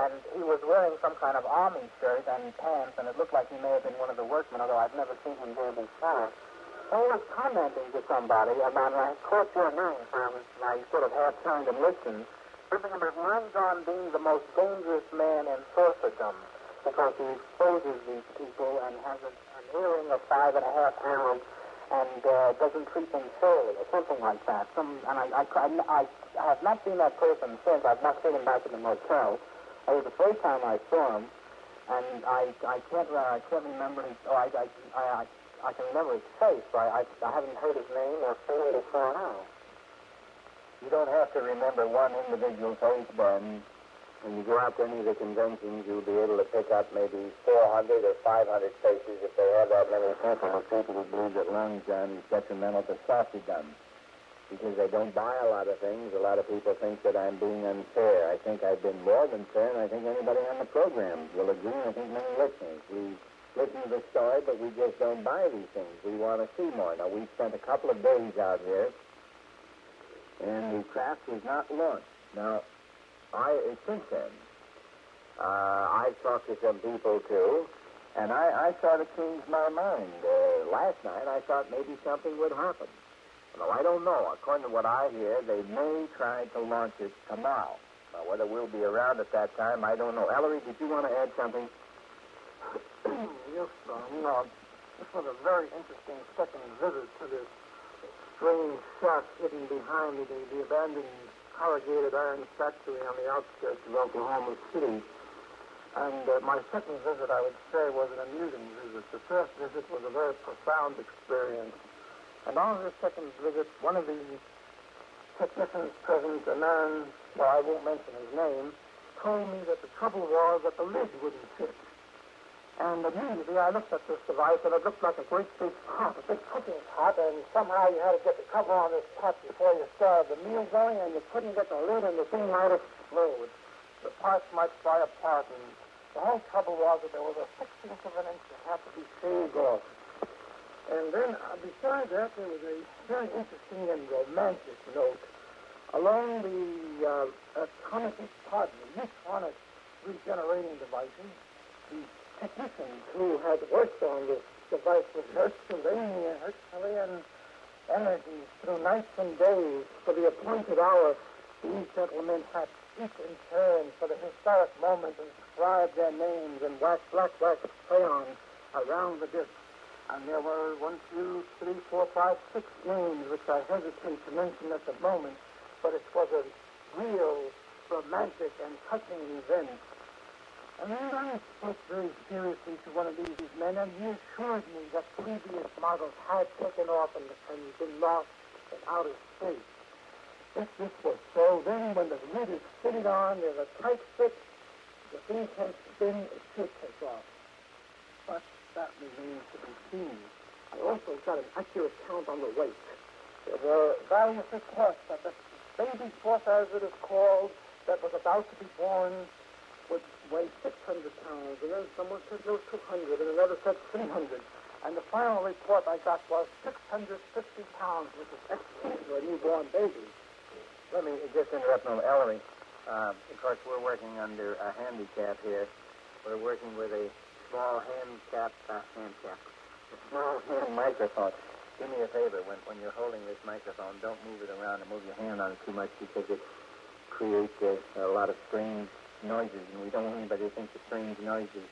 and he was wearing some kind of army shirt and pants, and it looked like he may have been one of the workmen, although I've never seen him there before. I was commenting to somebody about, I caught your name, and I sort of half turned and listened. Something about John being the most dangerous man in sorcerdom, because he exposes these people and has an hearing of 5.5 hours and doesn't treat them fairly, or something like that. I have not seen that person since. I've not seen him back at the motel. It was the first time I saw him, and I can't remember his. Oh, I can remember his face, but I haven't heard his name or seen it for a while. You don't have to remember one individual face, Ben. When you go out to any of the conventions, you'll be able to pick up maybe 400 or 500 faces if they have that many people. The people who believe that lung gun is detrimental to sorcerdom, because they don't buy a lot of things. A lot of people think that I'm being unfair. I think I've been more than fair, and I think anybody on the program will agree, and I think many listeners. We listen to the story, but we just don't buy these things. We want to see more. Now, we spent a couple of days out here, and the craft was not launched. Now, since then, I've talked to some people, too, and I sort of changed my mind. Last night, I thought maybe something would happen. Now, I don't know. According to what I hear, they may try to launch it tomorrow. Now, whether we'll be around at that time, I don't know. Ellery, did you want to add something? Yes, Don. This was a very interesting second visit to this strange shack hidden behind the abandoned corrugated iron factory on the outskirts of Oklahoma City. And my second visit, I would say, was an amusing visit. The first visit was a very profound experience. And on the second visit, one of the technicians present, a man, well, I won't mention his name, told me that the trouble was that the lid wouldn't fit. And immediately I looked at this device, and it looked like a great big pot, a big cooking pot, and somehow you had to get the cover on this pot before you started the meal going, and you couldn't get the lid, and the thing might explode. The parts might fly apart, and the whole trouble was that there was a 0.6 inch that had to be shaved off. And then, besides that, there was a very interesting and romantic note. Along the atomic part, the electronic regenerating devices, the technicians who had worked on this device with Herculean energies through nights and days for the appointed hour, these gentlemen had each in turn for the historic moment inscribed their names in black wax crayon around the disc. And there were 1, 2, 3, 4, 5, 6 names which I hesitate to mention at the moment, but it was a real romantic and touching event. And then I spoke very seriously to one of these men, and he assured me that previous models had taken off and been lost in outer space. If this was so, then when the lid is fitted on, there's a tight fit, the thing can spin, it should take off. But that remains to be seen. I also got an accurate count on the weight. There were various reports that the baby horse, as it is called, that was about to be born, would weigh 600 pounds, and then someone said, no, 200, and another said 300. And the final report I got was 650 pounds, which is excellent for a newborn baby. Let me just interrupt now, Ellery. Of course, we're working under a handicap here. We're working with a small hand microphone. Do me a favor, when you're holding this microphone, don't move it around and move your hand on it too much, because it creates a lot of strange noises, and we don't want anybody to think the strange noises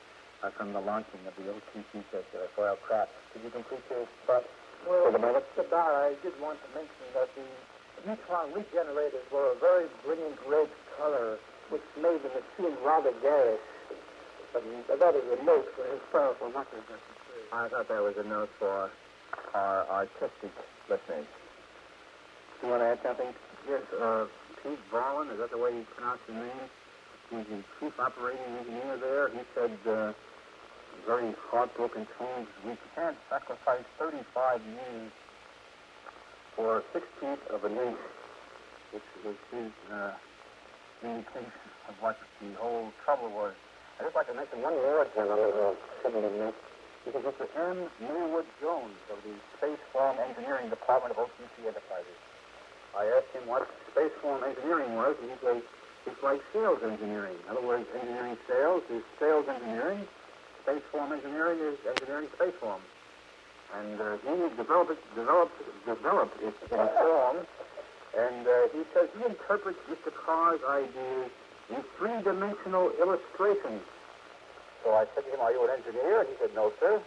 from the launching of the OTC Circular Foil Craft. Could you complete your thought for the moment? Mr. Barr, I did want to mention that the neutron regenerators were a very brilliant red color, which made them seem rather garish. But that is a note for historical records. I thought that was a note for our artistic listeners. Do you want to add something? Yes, Pete Ballin, is that the way you pronounce the name? He's the chief operating engineer there. He said, very heartbroken tones, we can't sacrifice 35 years for 6 feet of an inch, which was his indication of what the whole trouble was. I'd just like to mention one more gentleman who couldn't admit. This is Mr. M. Maywood Jones of the Space Form Engineering Department of OTC Enterprises. I asked him what Space Form Engineering was, and he said, it's like sales engineering. In other words, engineering sales is sales engineering. Space form engineering is engineering space form. And he developed it in form. And he says he interprets Mr. Carr's ideas in three-dimensional illustrations. So I said to him, are you an engineer? And he said, no, sir.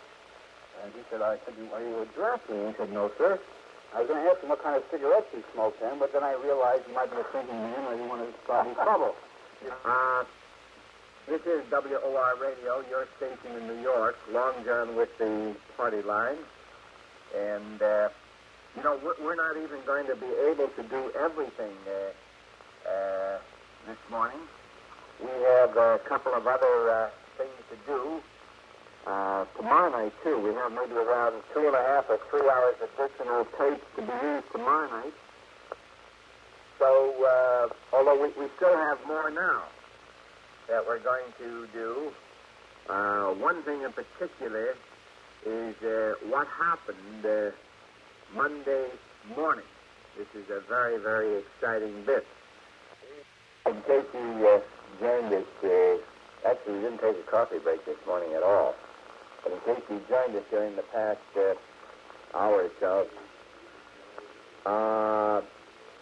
And he said, I said, are you a drafter? And he said, no, sir. I was going to ask him what kind of cigarettes he smoked then, but then I realized he might be thinking man or he wanted to start in trouble. This is WOR Radio, your station in New York, Long John with the party line. And, you know, we're not even going to be able to do everything this morning. We have a couple of other things to do. Tomorrow night, too. We have maybe around 2.5 or 3 hours additional tape to be used tomorrow night. So, although we still have more now that we're going to do, one thing in particular is what happened Monday morning. This is a very, very exciting bit. In case you joined us, actually, we didn't take a coffee break this morning at all. But in case you joined us during the past hour or so,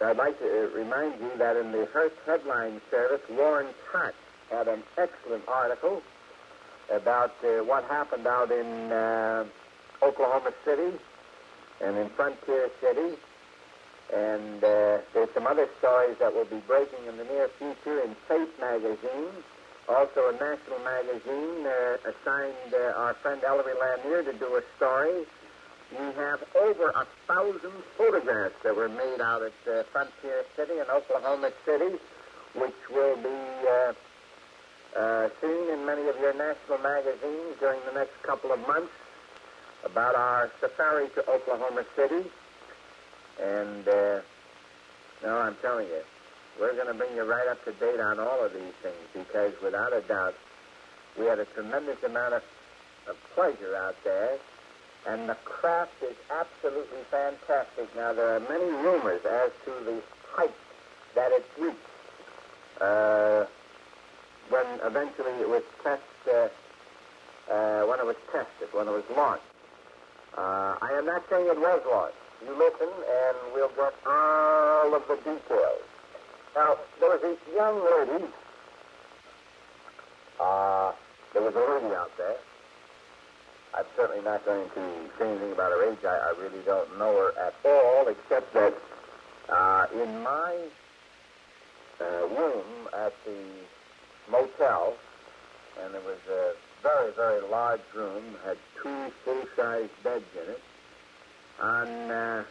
I'd like to remind you that in the Hearst Headline Service, Warren Pack had an excellent article about what happened out in Oklahoma City and in Frontier City. And there's some other stories that will be breaking in the near future in Faith Magazine. Also, a national magazine assigned our friend Ellery Lanier to do a story. We have over 1,000 photographs that were made out at Frontier City and Oklahoma City, which will be seen in many of your national magazines during the next couple of months about our safari to Oklahoma City. And, no, I'm telling you, we're going to bring you right up to date on all of these things because, without a doubt, we had a tremendous amount of pleasure out there, and the craft is absolutely fantastic. Now, there are many rumors as to the height that it reached when eventually it was launched. I am not saying it was launched. You listen, and we'll get all of the details. Now, there was this young lady. There was a lady out there. I'm certainly not going to say anything about her age. I really don't know her at all, except that in my room at the motel, and it was a very, very large room, had two full-size beds in it, on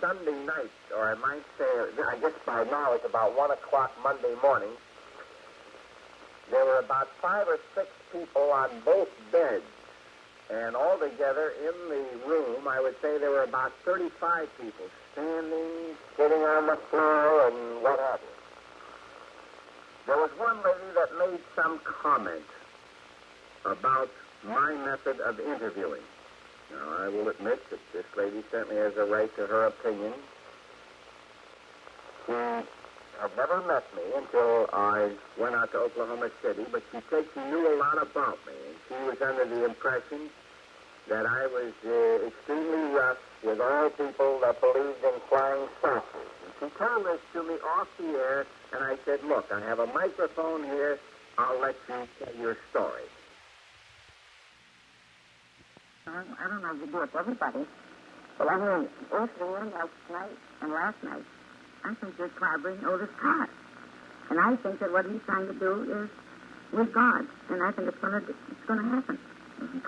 Sunday night, or I might say, I guess by now it's about 1 o'clock Monday morning, there were about 5 or 6 people on both beds. And altogether in the room, I would say there were about 35 people standing, sitting on the floor, and what have you. There was one lady that made some comment about my method of interviewing. Now, I will admit that this lady certainly has a right to her opinion. She had never met me until I went out to Oklahoma City, but she said she knew a lot about me, and she was under the impression that I was extremely rough with all people that believed in flying saucers. And she told this to me off the air, and I said, look, I have a microphone here, I'll let you tell your story. I don't know if you do it to everybody. But I mean, both the one night and last night, I think you're probably Otis Carr. And I think that what he's trying to do is with God. And I think it's going to happen,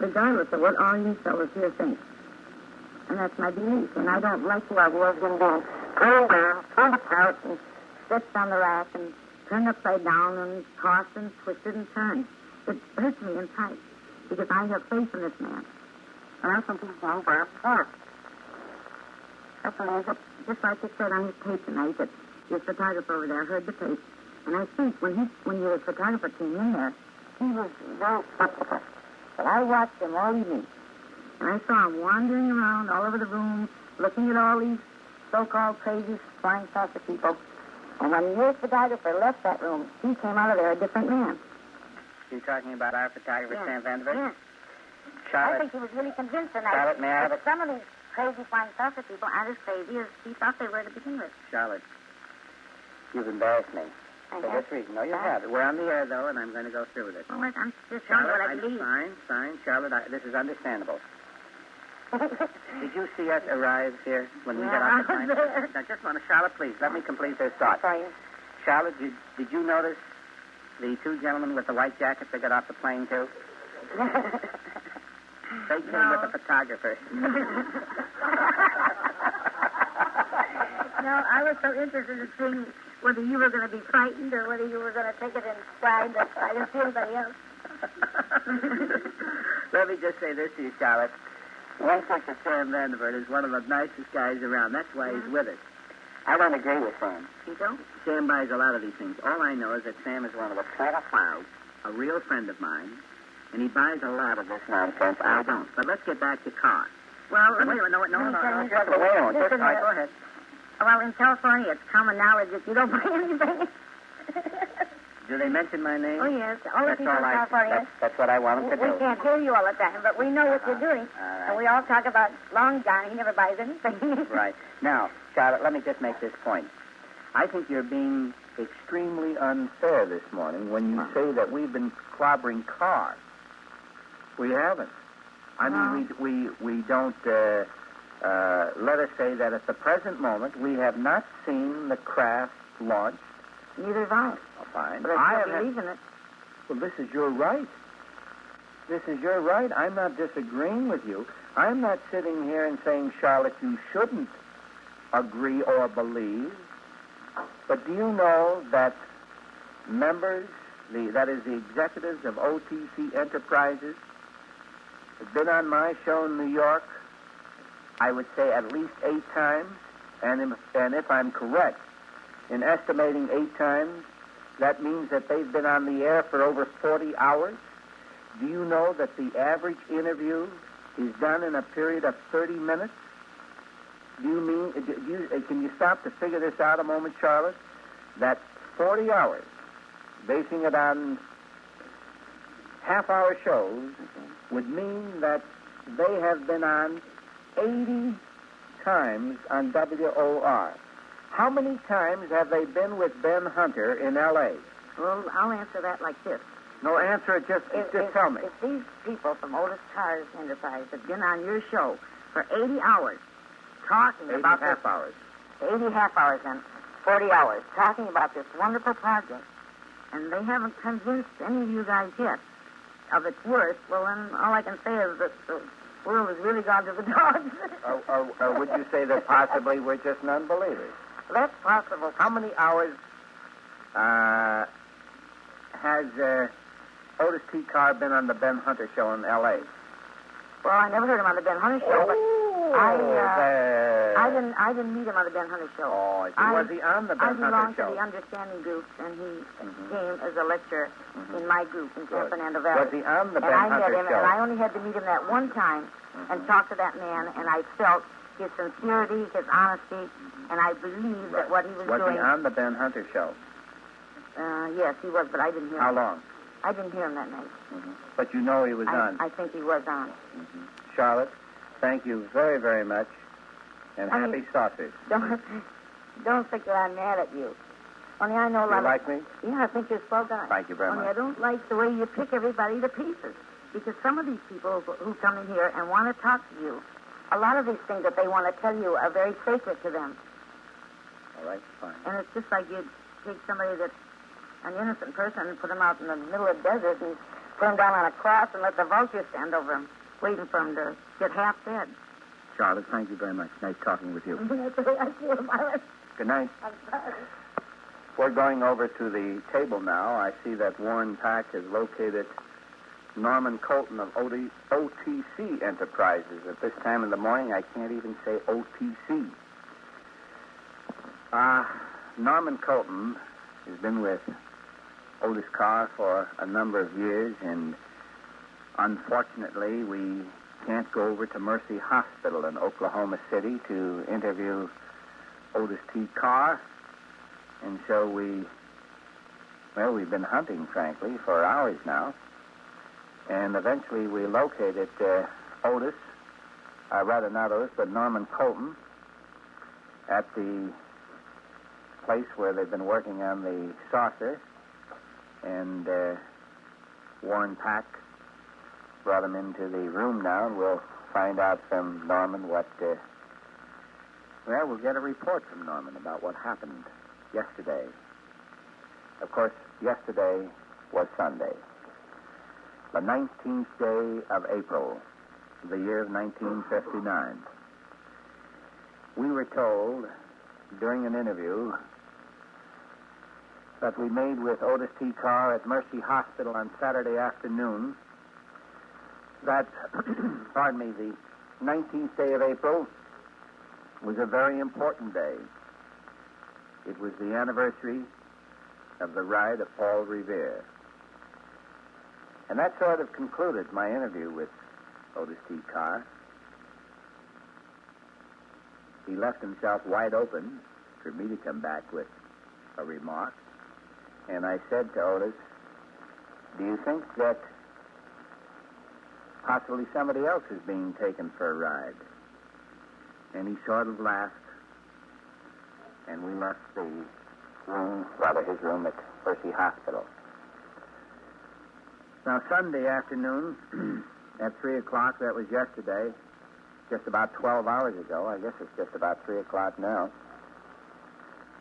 regardless of what all you fellas here think. And that's my belief. And I don't like who our world's going to be. Turn down, turn the couch, and stretched on the rack, and turned upside down, and tossed and twisted and turned. It hurts me inside, because I have faith in this man. And I think he's going down far. I believe it, just like it said on his tape tonight, that your photographer over there heard the tape. And I think when your photographer came in there, he was very skeptical. But I watched him all evening. And I saw him wandering around all over the room, looking at all these so-called crazy flying saucer people. And when your photographer left that room, he came out of there a different man. You're talking about our photographer, yes. Sam Vandivert? Yes. Charlotte, I think he was really convinced tonight. Charlotte, may I have it? Some of these crazy flying saucer people aren't as crazy as he thought they were to begin with. Charlotte, you've embarrassed me. For this reason. No, you haven't. We're on the air, though, and I'm going to go through with it. Well, I'm just telling you what I believe. Fine. Charlotte, this is understandable. Did you see us arrive here when we got off the plane? Now, just a moment. Charlotte, please, let me complete this thought. Sorry. Charlotte, did you notice the two gentlemen with the white jackets that got off the plane, too? They came with a photographer. No, I was so interested in seeing whether you were going to be frightened or whether you were going to take it in stride that I didn't see anybody else. Let me just say this to you, Charlotte. One such as Sam Vandivert is one of the nicest guys around. That's why he's with us. I don't agree with Sam. You don't? Sam buys a lot of these things. All I know is that Sam is one of the pedophiles, a real friend of mine, and he buys a lot of this nonsense. I don't. But let's get back to Carr. Well, wait a minute. No. Just all right, go ahead. Well, in California, it's common knowledge that you don't buy anything. Do they mention my name? Oh, yes. All the people in California. That's what I want them to do. We can't hear you all the time, but we know what you're doing. Right. And we all talk about Long John. He never buys anything. Right. Now, Charlotte, let me just make this point. I think you're being extremely unfair this morning when you say that we've been clobbering Carr. We haven't. I mean, we don't... let us say that at the present moment, we have not seen the craft launched. Neither have I. Oh, fine. But I believe in it. Well, this is your right. This is your right. I'm not disagreeing with you. I'm not sitting here and saying, Charlotte, you shouldn't agree or believe. But do you know that members, the executives of OTC Enterprises, have been on my show in New York, I would say at least 8 times, and if I'm correct in estimating 8 times, that means that they've been on the air for over 40 hours. Do you know that the average interview is done in a period of 30 minutes? Can you stop to figure this out a moment, Charlotte? That 40 hours, basing it on half-hour shows, would mean that they have been on 80 times on WOR. How many times have they been with Ben Hunter in L.A.? Well, I'll answer that like this. No, answer it. Just tell me. If these people from Otis Carr's Enterprise have been on your show for 80 hours talking about this... 80 half hours. 80 half hours and 40 hours talking about this wonderful project, and they haven't convinced any of you guys yet of its worth, well, then all I can say is that... The world has really gone to the dogs. Or would you say that possibly we're just non-believers? That's possible. How many hours has Otis T. Carr been on the Ben Hunter show in L.A.? Well, I never heard him on the Ben Hunter show, but I didn't meet him on the Ben Hunter show. Oh, was he on the Ben Hunter show? I belonged to the Understanding Group, and he came as a lecturer in my group in San Fernando Valley. Was he on the Ben Hunter show? And I only had to meet him that one time and talk to that man, and I felt his sincerity, his honesty, and I believed that what he was doing... Was he on the Ben Hunter show? Yes, he was, but I didn't hear him. How long? I didn't hear him that night. But you know he was on. I think he was on. Charlotte, thank you very, very much. And happy sausage. Don't think that I'm mad at you. Only I know a lot of... You like me? Yeah, I think you're a swell guy. Thank you very much. Only I don't like the way you pick everybody to pieces. Because some of these people who come in here and want to talk to you, a lot of these things that they want to tell you are very sacred to them. All right, fine. And it's just like you'd take somebody that's an innocent person and put him out in the middle of the desert and put him down on a cross and let the vultures stand over him, waiting for him to get half dead. Charlotte, thank you very much. Nice talking with you. Good night. I'm sorry. We're going over to the table now. I see that Warren Pack has located Norman Colton of OTC Enterprises. At this time in the morning, I can't even say OTC. Norman Colton has been with Otis Carr for a number of years, and unfortunately, we can't go over to Mercy Hospital in Oklahoma City to interview Otis T. Carr. And so we've been hunting, frankly, for hours now. And eventually we located Norman Colton at the place where they've been working on the saucer. And Warren Pack brought him into the room now, and we'll find out from Norman what... we'll get a report from Norman about what happened yesterday. Of course, yesterday was Sunday. The 19th day of April, the year of 1959. We were told during an interview that we made with Otis T. Carr at Mercy Hospital on Saturday afternoon that, the 19th day of April was a very important day. It was the anniversary of the ride of Paul Revere. And that sort of concluded my interview with Otis T. Carr. He left himself wide open for me to come back with a remark. And I said to Otis, do you think that possibly somebody else is being taken for a ride? And he sort of laughed. And we left his room at Mercy Hospital. Now, Sunday afternoon at 3 o'clock, that was yesterday, just about 12 hours ago. I guess it's just about 3 o'clock now.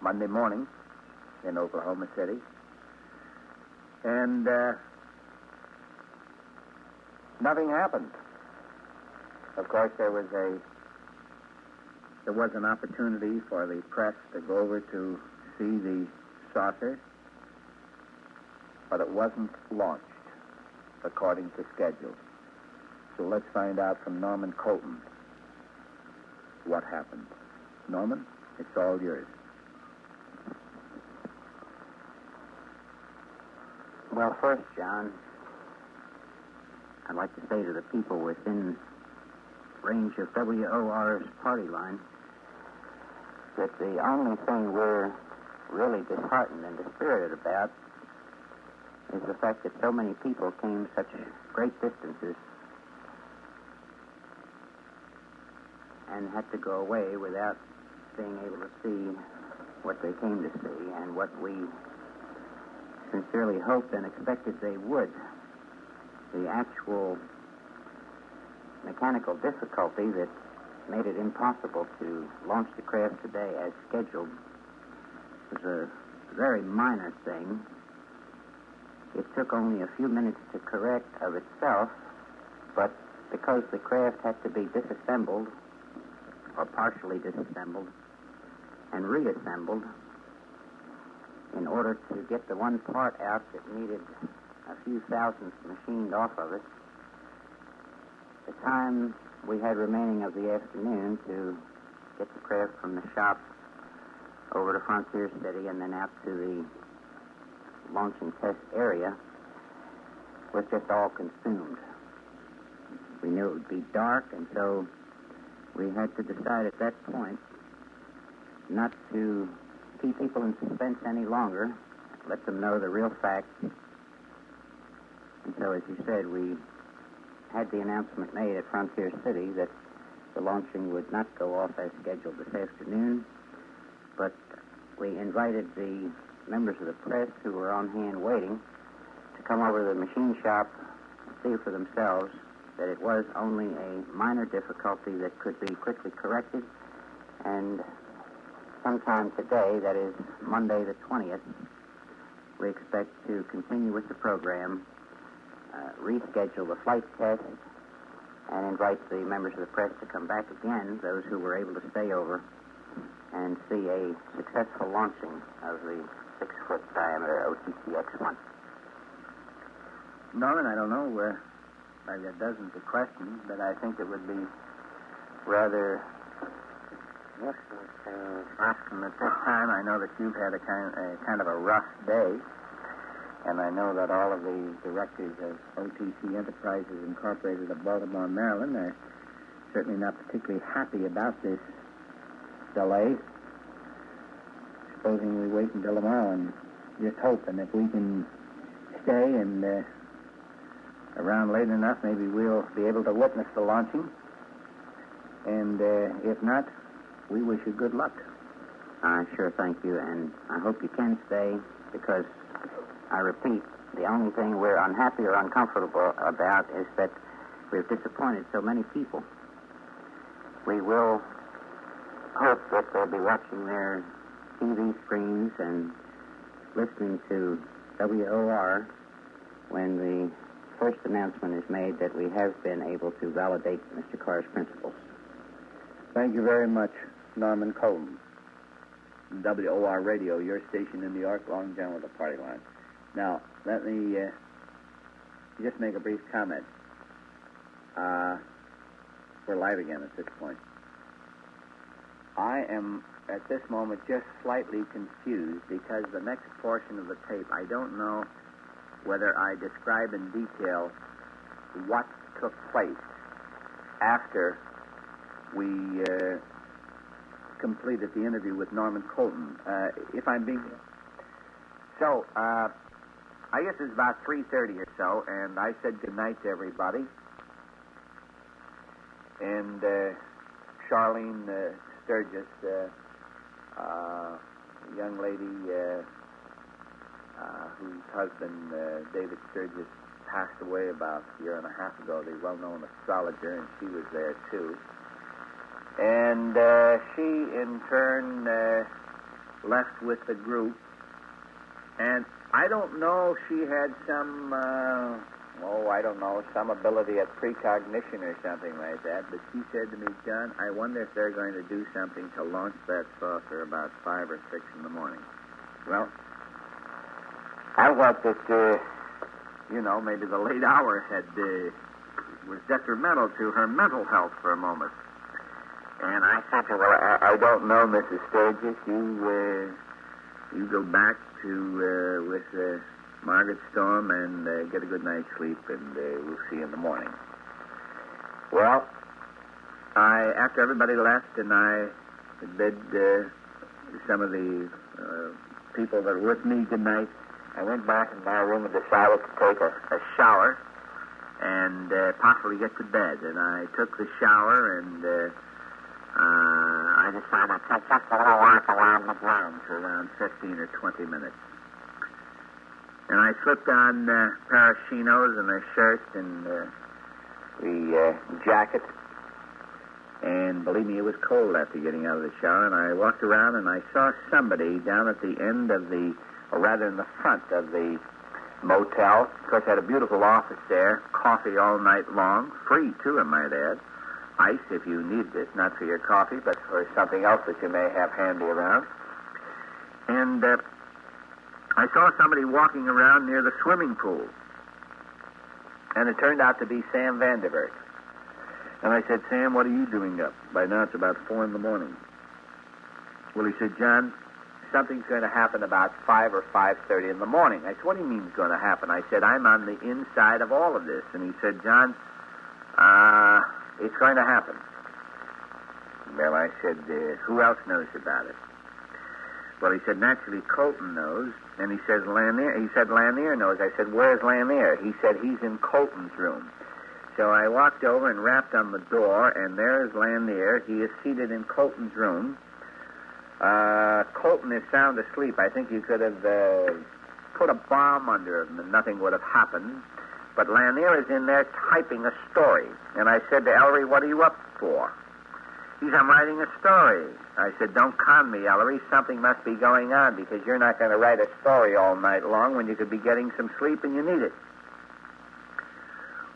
Monday morning in Oklahoma City. And nothing happened. Of course, there was an opportunity for the press to go over to see the saucer, but it wasn't launched according to schedule. So let's find out from Norman Colton what happened. Norman, it's all yours. Well, first, John, I'd like to say to the people within range of WOR's party line that the only thing we're really disheartened and dispirited about is the fact that so many people came such great distances and had to go away without being able to see what they came to see and what we sincerely hoped and expected they would. The actual mechanical difficulty that made it impossible to launch the craft today as scheduled was a very minor thing. It took only a few minutes to correct of itself, but because the craft had to be disassembled, or partially disassembled, and reassembled, in order to get the one part out that needed a few thousandths machined off of it, the time we had remaining of the afternoon to get the craft from the shop over to Frontier City and then out to the launch and test area was just all consumed. We knew it would be dark, and so we had to decide at that point not to keep people in suspense any longer, let them know the real facts. And so, as you said, we had the announcement made at Frontier City that the launching would not go off as scheduled this afternoon, but we invited the members of the press who were on hand waiting to come over to the machine shop and see for themselves that it was only a minor difficulty that could be quickly corrected. And sometime today, that is Monday the 20th, we expect to continue with the program, reschedule the flight test, and invite the members of the press to come back again, those who were able to stay over, and see a successful launching of the 6-foot diameter OTCX-1. Norman, I don't know where... Maybe a dozen of questions, but I think it would be rather awesome at this time. I know that you've had a kind of a rough day, and I know that all of the directors of OTC Enterprises Incorporated of Baltimore, Maryland, are certainly not particularly happy about this delay. Supposing we wait until tomorrow and just hope, and if we can stay and... Around late enough, maybe we'll be able to witness the launching. And if not, we wish you good luck. Sure, thank you. And I hope you can stay, because I repeat, the only thing we're unhappy or uncomfortable about is that we've disappointed so many people. We will hope that they'll be watching their TV screens and listening to WOR when the first announcement is made that we have been able to validate Mr. Carr's principles. Thank you very much, Norman Colton. WOR Radio, your station in New York, Long John with the party line. Now, let me just make a brief comment. We're live again at this point. I am, at this moment, just slightly confused because the next portion of the tape, I don't know whether I describe in detail what took place after we completed the interview with Norman Colton, if I'm being... So, I guess it's about 3:30 or so, and I said good night to everybody. And Charlene Sturgis, young lady... whose husband, David Sturgis, passed away about a year and a half ago, the well-known astrologer, and she was there, too. And she, in turn, left with the group. And I don't know, she had some, some ability at precognition or something like that, but she said to me, John, I wonder if they're going to do something to launch that saucer about 5 or 6 in the morning. Well... I thought that, maybe the late hour was detrimental to her mental health for a moment. And I said to her, I don't know, Mrs. Sturgis, you go back to, with Margaret Storm and get a good night's sleep, and we'll see you in the morning. Well, after everybody left, and I bid some of the people that were with me good night, I went back in my room and decided to take a shower and possibly get to bed. And I took the shower, and I decided to take just a little walk around the grounds, around 15 or 20 minutes. And I slipped on a pair of chinos and a shirt and the jacket. And believe me, it was cold after getting out of the shower. And I walked around, and I saw somebody down at the end of the... or rather in the front of the motel. Of course, I had a beautiful office there, coffee all night long, free, too, I might add. Ice, if you need this, not for your coffee, but for something else that you may have handy around. And I saw somebody walking around near the swimming pool. And it turned out to be Sam Vandivert. And I said, Sam, what are you doing up? By now, it's about 4 in the morning. Well, he said, John... something's going to happen about 5 or 5:30 in the morning. I said, what do you mean it's going to happen? I said, I'm on the inside of all of this. And he said, John, it's going to happen. Well, I said, who else knows about it? Well, he said, naturally, Colton knows. And he says, Lanier. He said, Lanier knows. I said, where's Lanier? He said, he's in Colton's room. So I walked over and rapped on the door, and there's Lanier. He is seated in Colton's room. Colton is sound asleep. I think you could have put a bomb under him and nothing would have happened. But Lanier is in there typing a story. And I said to Ellery, what are you up for? He said, I'm writing a story. I said, don't con me, Ellery. Something must be going on because you're not going to write a story all night long when you could be getting some sleep and you need it.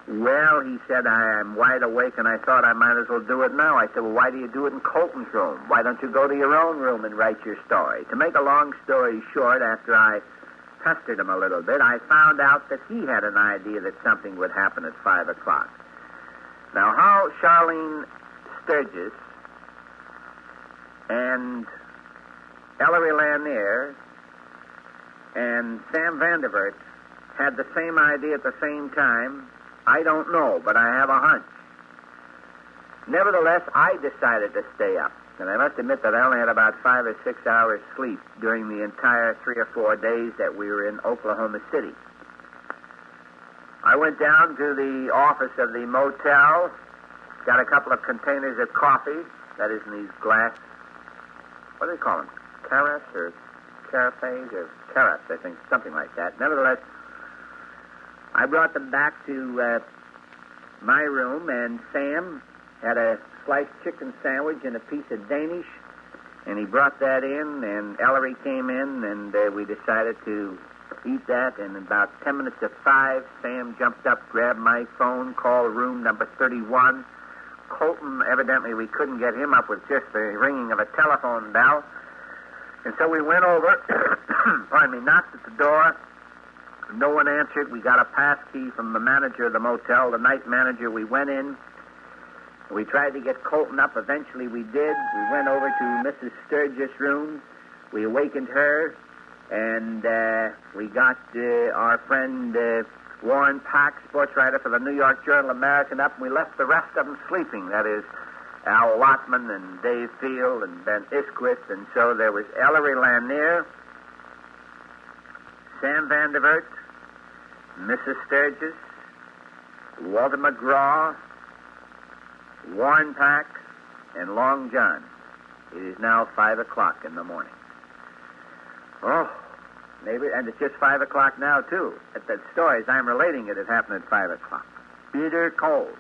Well, he said, I'm wide awake and I thought I might as well do it now. I said, well, why do you do it in Colton's room? Why don't you go to your own room and write your story? To make a long story short, after I pestered him a little bit, I found out that he had an idea that something would happen at 5 o'clock. Now, how Charlene Sturgis and Ellery Lanier and Sam Vandivert had the same idea at the same time, I don't know, but I have a hunch. Nevertheless, I decided to stay up. And I must admit that I only had about 5 or 6 hours sleep during the entire 3 or 4 days that we were in Oklahoma City. I went down to the office of the motel, got a couple of containers of coffee, that is in these glass, what do they call them, carafes or carafes or carafes, I think, something like that. Nevertheless, I brought them back to my room, and Sam had a sliced chicken sandwich and a piece of Danish, and he brought that in, and Ellery came in, and we decided to eat that, and about 10 minutes to 5, Sam jumped up, grabbed my phone, called room number 31. Colton, evidently we couldn't get him up with just the ringing of a telephone bell, and so we went over, pardon me, knocked at the door. No one answered. We got a pass key from the manager of the motel, the night manager. We went in. We tried to get Colton up. Eventually we did. We went over to Mrs. Sturgis' room. We awakened her, and we got our friend Warren Pack, sports writer for the New York Journal-American, up, and we left the rest of them sleeping. That is, Al Lottman and Dave Field and Ben Isquith, and so there was Ellery Lanier, Sam Vandivert, Mrs. Sturgis, Walter McGraw, Warren Pack, and Long John. It is now 5 o'clock in the morning. Oh, maybe, and it's just 5 o'clock now, too. At the stories I'm relating it happened at 5 o'clock. Bitter cold.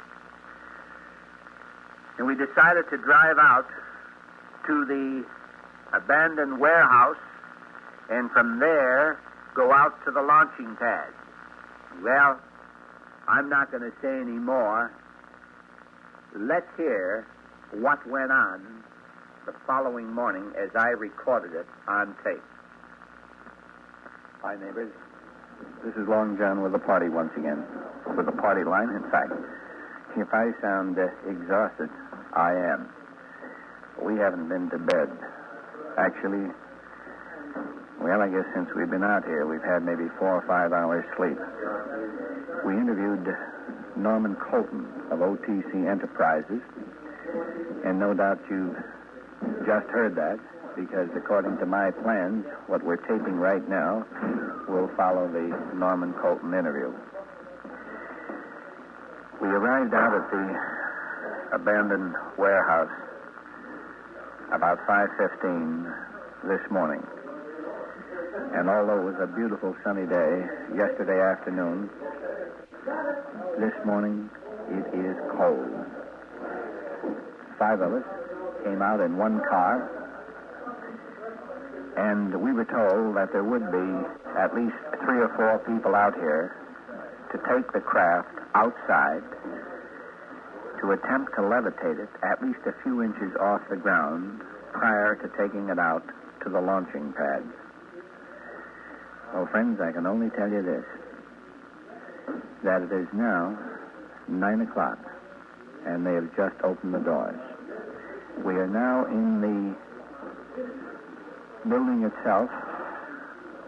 And we decided to drive out to the abandoned warehouse, and from there go out to the launching pad. Well, I'm not going to say any more. Let's hear what went on the following morning as I recorded it on tape. Hi, neighbors. This is Long John with the party once again. With the party line, in fact. If I sound exhausted, I am. We haven't been to bed. Actually, well, I guess since we've been out here, we've had maybe 4 or 5 hours sleep. We interviewed Norman Colton of OTC Enterprises, and no doubt you've just heard that, because according to my plans, what we're taping right now will follow the Norman Colton interview. We arrived out at the abandoned warehouse about 5:15 this morning. And although it was a beautiful sunny day yesterday afternoon, this morning it is cold. 5 of us came out in one car, and we were told that there would be at least 3 or 4 people out here to take the craft outside, to attempt to levitate it at least a few inches off the ground prior to taking it out to the launching pad. Well, friends, I can only tell you this, that it is now 9 o'clock, and they have just opened the doors. We are now in the building itself,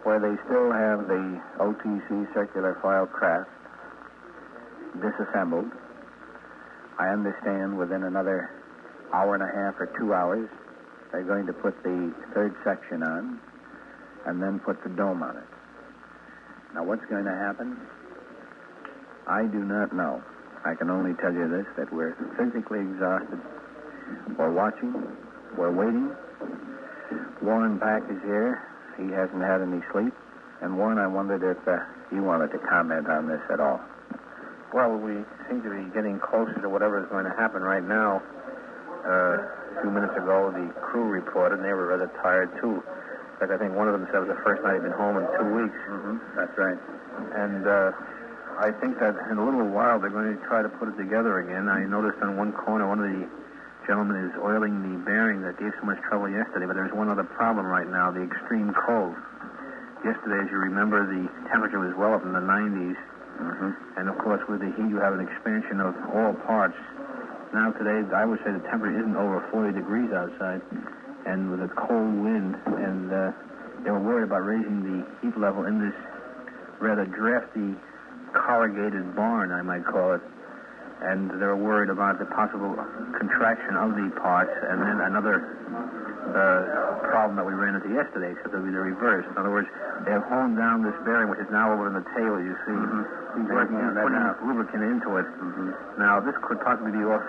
where they still have the OTC Circular Foil Craft disassembled. I understand within another hour and a half or 2 hours, they're going to put the third section on, and then put the dome on it. Now, what's going to happen? I do not know. I can only tell you this, that we're physically exhausted. We're watching. We're waiting. Warren Pack is here. He hasn't had any sleep. And, Warren, I wondered if you wanted to comment on this at all. Well, we seem to be getting closer to whatever is going to happen right now. A few minutes ago, the crew reported, and they were rather tired, too. In fact, I think one of them said it was the first night he'd been home in 2 weeks. Mm-hmm. That's right. And I think that in a little while, they're going to try to put it together again. I noticed on one corner, one of the gentlemen is oiling the bearing that gave so much trouble yesterday, but there's one other problem right now, the extreme cold. Yesterday, as you remember, the temperature was well up in the 90s. Mm-hmm. And, of course, with the heat, you have an expansion of all parts. Now, today, I would say the temperature isn't over 40 degrees outside. And with a cold wind, and they were worried about raising the heat level in this rather drafty, corrugated barn, I might call it. And they were worried about the possible contraction of the parts. And then another problem that we ran into yesterday, except it'll be the reverse. In other words, they have honed down this bearing, which is now over in the tail, you see. Mm-hmm. He's working on that now. Lubricant into it. Mm-hmm. Now, this could possibly be off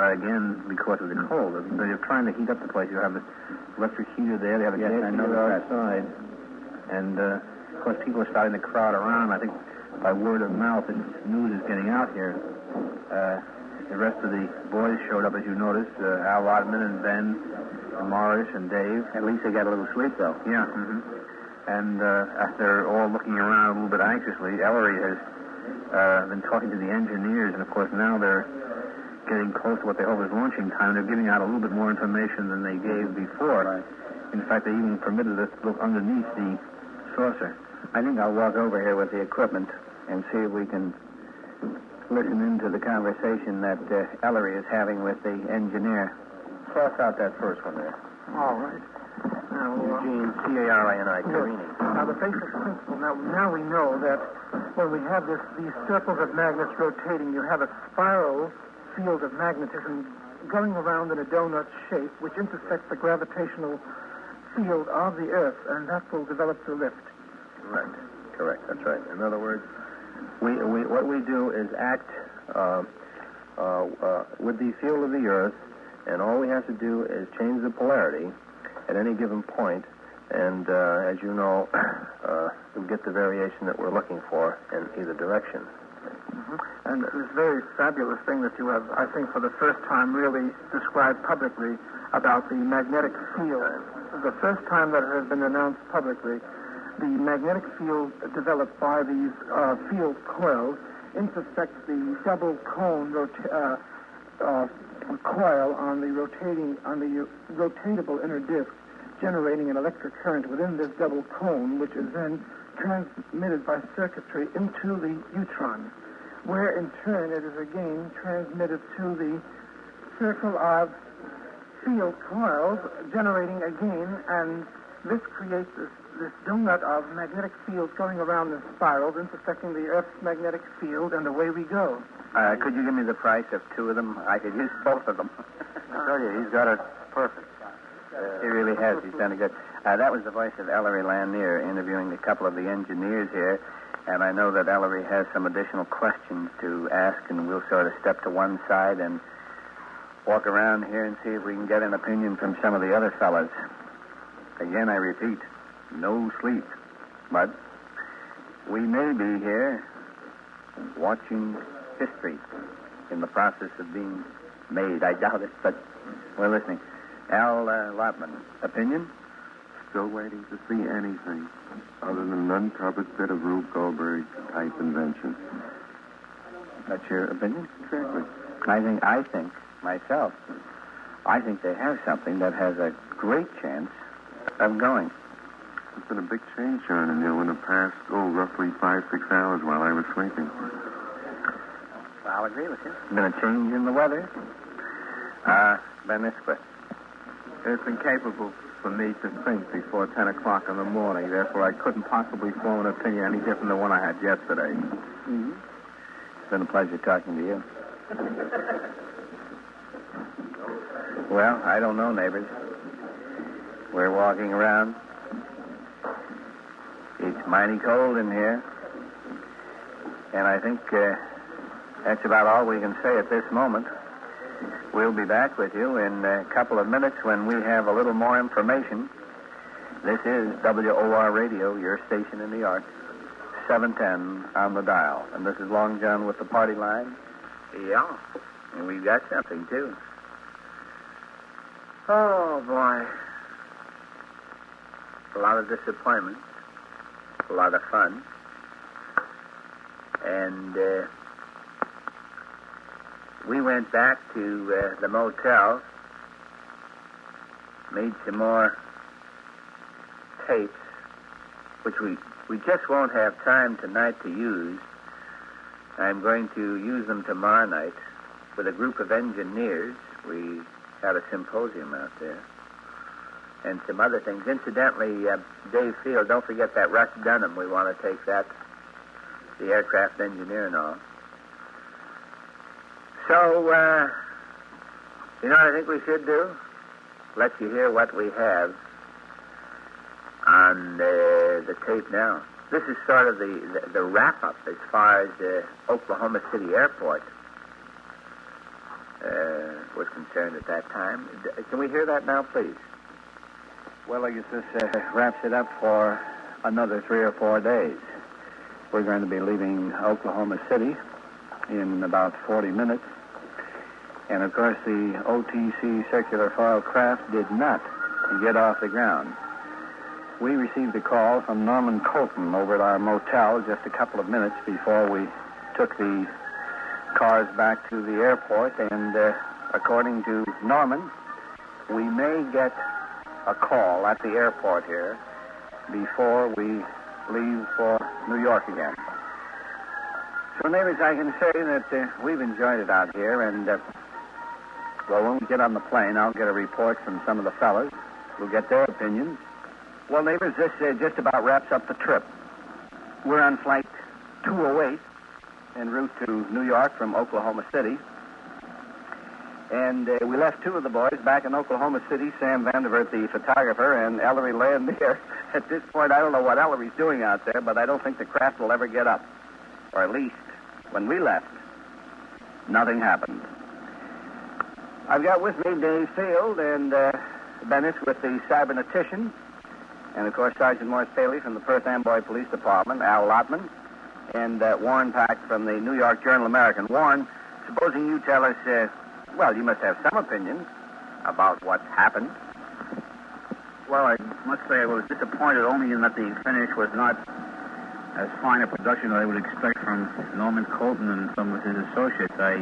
again because of the cold. They're trying to heat up the place. You have the electric heater there. They have a gas heater outside. And, of course, people are starting to crowd around. I think by word of mouth, the news is getting out here. The rest of the boys showed up, as you noticed, Al Lottman and Ben, Morris and Dave. At least they got a little sleep, though. Yeah. Mm-hmm. And after all looking around a little bit anxiously, Ellery has been talking to the engineers, and, of course, now they're getting close to what they hope is launching time. They're giving out a little bit more information than they gave before. Right. In fact, they even permitted us to look underneath the saucer. I think I'll walk over here with the equipment and see if we can listen into the conversation that Ellery is having with the engineer. Cross out that first one there. All right. Now, Eugene, Carrini. Yes. Now, the basic principle. Now we know that when we have these circles of magnets rotating, you have a spiral field of magnetism going around in a donut shape, which intersects the gravitational field of the Earth, and that will develop the lift. Right. Correct. That's right. In other words, we what we do is act with the field of the Earth. And all we have to do is change the polarity at any given point, and as you know, we'll get the variation that we're looking for in either direction. Mm-hmm. And this very fabulous thing that you have, I think, for the first time really described publicly about the magnetic field. The first time that it has been announced publicly, the magnetic field developed by these field coils intersects the double cone coil on the rotatable inner disc, generating an electric current within this double cone, which is then transmitted by circuitry into the utron, where in turn it is again transmitted to the circle of field coils, generating again, and this creates this donut of magnetic fields going around in spirals, intersecting the Earth's magnetic field, and away we go. Could you give me the price of two of them? I could use both of them. I tell you, he's got it perfect. He really has. He's done a good. That was the voice of Ellery Lanier interviewing a couple of the engineers here, and I know that Ellery has some additional questions to ask, and we'll sort of step to one side and walk around here and see if we can get an opinion from some of the other fellas. Again, I repeat, no sleep, but we may be here watching history in the process of being made. I doubt it, but we're listening. Al Lottman, opinion? Still waiting to see anything other than an uncovered bit of Rube Goldberg-type invention. That's your opinion? Exactly. I think they have something that has a great chance of going. There's been a big change, John, in there in the past, roughly 5-6 hours while I was sleeping. I'll agree with you. Been a change in the weather. Ben Isquith. It's incapable for me to think before 10 o'clock in the morning. Therefore, I couldn't possibly form an opinion any different than one I had yesterday. Mm-hmm. It's been a pleasure talking to you. Well, I don't know, neighbors. We're walking around. It's mighty cold in here. And I think that's about all we can say at this moment. We'll be back with you in a couple of minutes when we have a little more information This is WOR Radio, your station in New York, 710 on the dial. And this is Long John with the party line. Yeah, and we've got something, too. Oh, boy. A lot of disappointment, a lot of fun, and we went back to the motel, made some more tapes, which we just won't have time tonight to use. I'm going to use them tomorrow night with a group of engineers. We had a symposium out there and some other things. Incidentally, Dave Field, don't forget that Russ Dunham. We want to take that, the aircraft engineer and all. So, you know what I think we should do? Let you hear what we have on the tape now. This is sort of the wrap-up as far as Oklahoma City Airport was concerned at that time. Can we hear that now, please? Well, I guess this wraps it up for another 3 or 4 days. We're going to be leaving Oklahoma City in about 40 minutes. And, of course, the OTC Circular Foil Craft did not get off the ground. We received a call from Norman Colton over at our motel just a couple of minutes before we took the cars back to the airport. And according to Norman, we may get a call at the airport here before we leave for New York again. So, neighbors, I can say that we've enjoyed it out here. And, well, when we get on the plane, I'll get a report from some of the fellas. We'll get their opinions. Well, neighbors, this just about wraps up the trip. We're on flight 208 en route to New York from Oklahoma City. And we left two of the boys back in Oklahoma City, Sam Vandivert, the photographer, and Ellery Lanier. At this point, I don't know what Ellery's doing out there, but I don't think the craft will ever get up. Or at least, when we left, nothing happened. I've got with me Dave Field and Ben Isquith, the cybernetician. And, of course, Sergeant Morris Paley from the Perth Amboy Police Department, Al Lottman, and Warren Pack from the New York Journal-American. Warren, supposing you tell us, well, you must have some opinion about what happened. Well, I must say I was disappointed only in that the finish was not as fine a production as I would expect from Norman Colton and some of his associates. I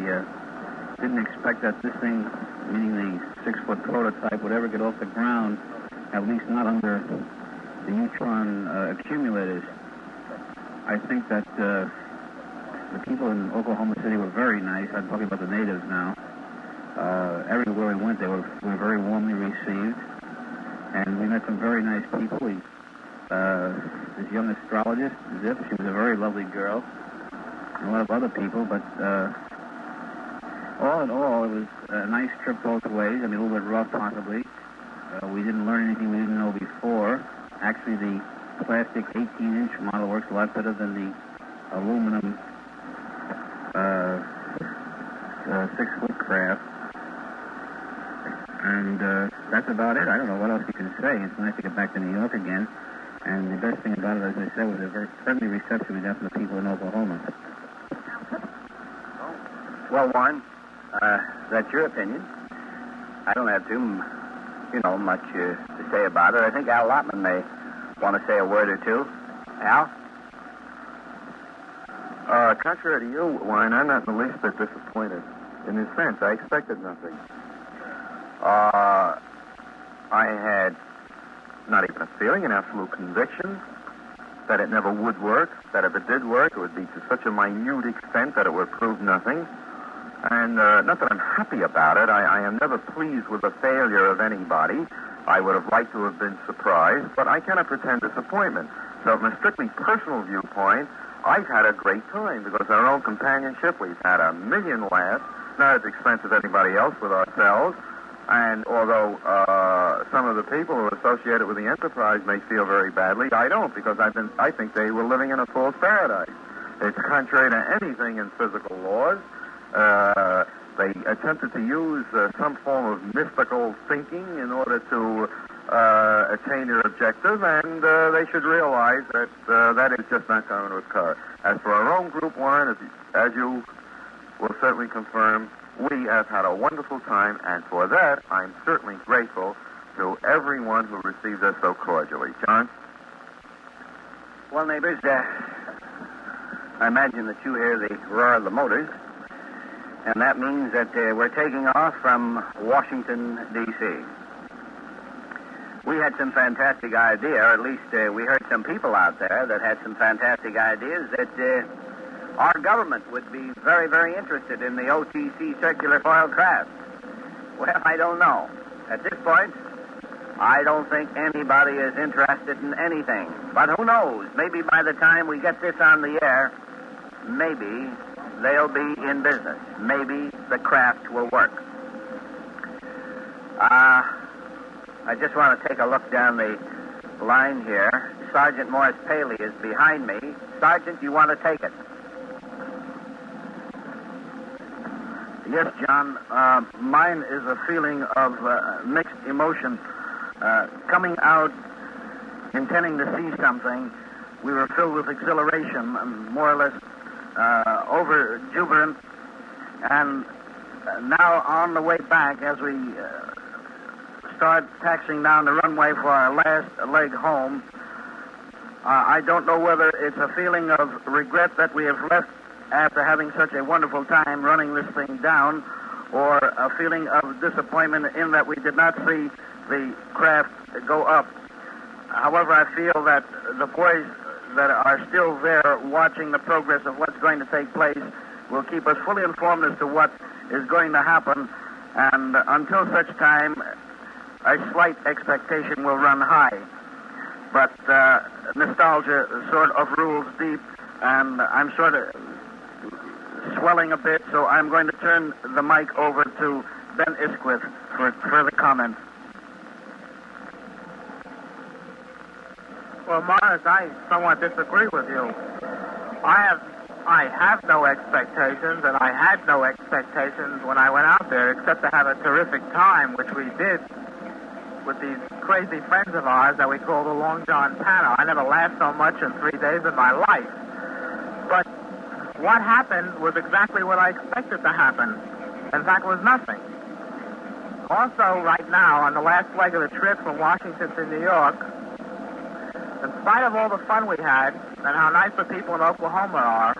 didn't expect that this thing, meaning the 6-foot prototype, would ever get off the ground, at least not under the neutron accumulators. I think that the people in Oklahoma City were very nice. I'm talking about the natives now. Everywhere we went, they were very warmly received. And we met some very nice people. This young astrologist, Zip, she was a very lovely girl. And a lot of other people, but all in all, it was a nice trip both ways. I mean, a little bit rough, possibly. We didn't learn anything we didn't know before. Actually, the plastic 18-inch model works a lot better than the aluminum 6-foot craft. And that's about it. I don't know what else you can say. It's nice to get back to New York again. And the best thing about it, as I said, was a very friendly reception we got from the people in Oklahoma. Well, Warren, that's your opinion. I don't have to, you know, much to say about it. I think Al Lottman may want to say a word or two. Al? Contrary to you, Warren, I'm not in the least bit disappointed. In a sense, I expected nothing. I had not even a feeling, an absolute conviction that it never would work, that if it did work, it would be to such a minute extent that it would prove nothing. And not that I'm happy about it. I am never pleased with the failure of anybody. I would have liked to have been surprised, but I cannot pretend disappointment. So from a strictly personal viewpoint, I've had a great time because our own companionship, we've had a million laughs, not at the expense of anybody else with ourselves. And although some of the people who are associated with the enterprise may feel very badly, I don't, because I think they were living in a false paradise. It's contrary to anything in physical laws. They attempted to use some form of mystical thinking in order to attain their objective, and they should realize that that is just not going to occur. As for our own group, Warren, as you will certainly confirm, we have had a wonderful time, and for that, I'm certainly grateful to everyone who received us so cordially. John? Well, neighbors, I imagine that you hear the roar of the motors, and that means that we're taking off from Washington, D.C. We had some fantastic idea, or at least we heard some people out there that had some fantastic ideas that our government would be very, very interested in the OTC Circular Foil Craft. Well, I don't know. At this point, I don't think anybody is interested in anything. But who knows? Maybe by the time we get this on the air, maybe they'll be in business. Maybe the craft will work. I just want to take a look down the line here. Sergeant Morris Paley is behind me. Sergeant, you want to take it? Yes, John. Mine is a feeling of mixed emotion. Coming out, intending to see something, we were filled with exhilaration, and more or less over-jubilant. And now on the way back, as we start taxiing down the runway for our last leg home, I don't know whether it's a feeling of regret that we have left after having such a wonderful time running this thing down, or a feeling of disappointment in that we did not see the craft go up. However, I feel that the boys that are still there watching the progress of what's going to take place will keep us fully informed as to what is going to happen, and until such time, a slight expectation will run high. But nostalgia sort of rules deep, and I'm sort of swelling a bit, so I'm going to turn the mic over to Ben Isquith for further comment. Well, Morris, I somewhat disagree with you. I have no expectations, and I had no expectations when I went out there, except to have a terrific time, which we did with these crazy friends of ours that we call the Long John Panel. I never laughed so much in 3 days of my life. But what happened was exactly what I expected to happen. In fact, it was nothing. Also, right now, on the last leg of the trip from Washington to New York, in spite of all the fun we had and how nice the people in Oklahoma are,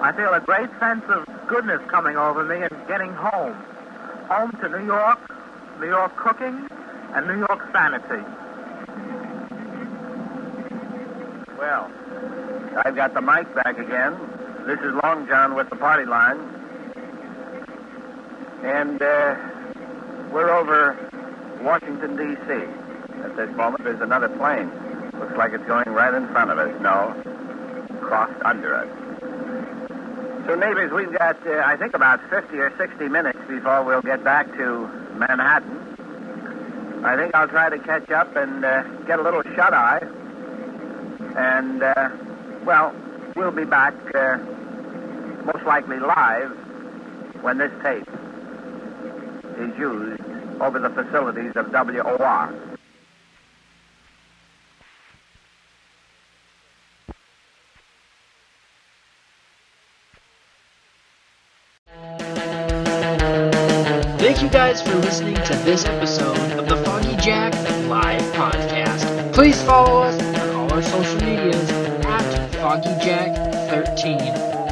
I feel a great sense of goodness coming over me and getting home. Home to New York cooking, and New York sanity. Well, I've got the mic back again. This is Long John with the party line. And we're over Washington, D.C. At this moment, there's another plane. Looks like it's going right in front of us. No, crossed under us. So, neighbors, we've got, I think, about 50 or 60 minutes before we'll get back to Manhattan. I think I'll try to catch up and get a little shut-eye. And, well, we'll be back most likely live when this tape is used over the facilities of WOR. Thank you guys for listening to this episode of the Foggy Jack Live Podcast. Please follow us on all our social medias at FoggyJack13.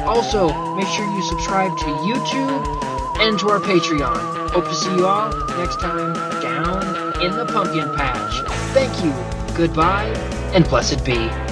Also, make sure you subscribe to YouTube and to our Patreon. Hope to see you all next time down in the pumpkin patch. Thank you, goodbye, and blessed be.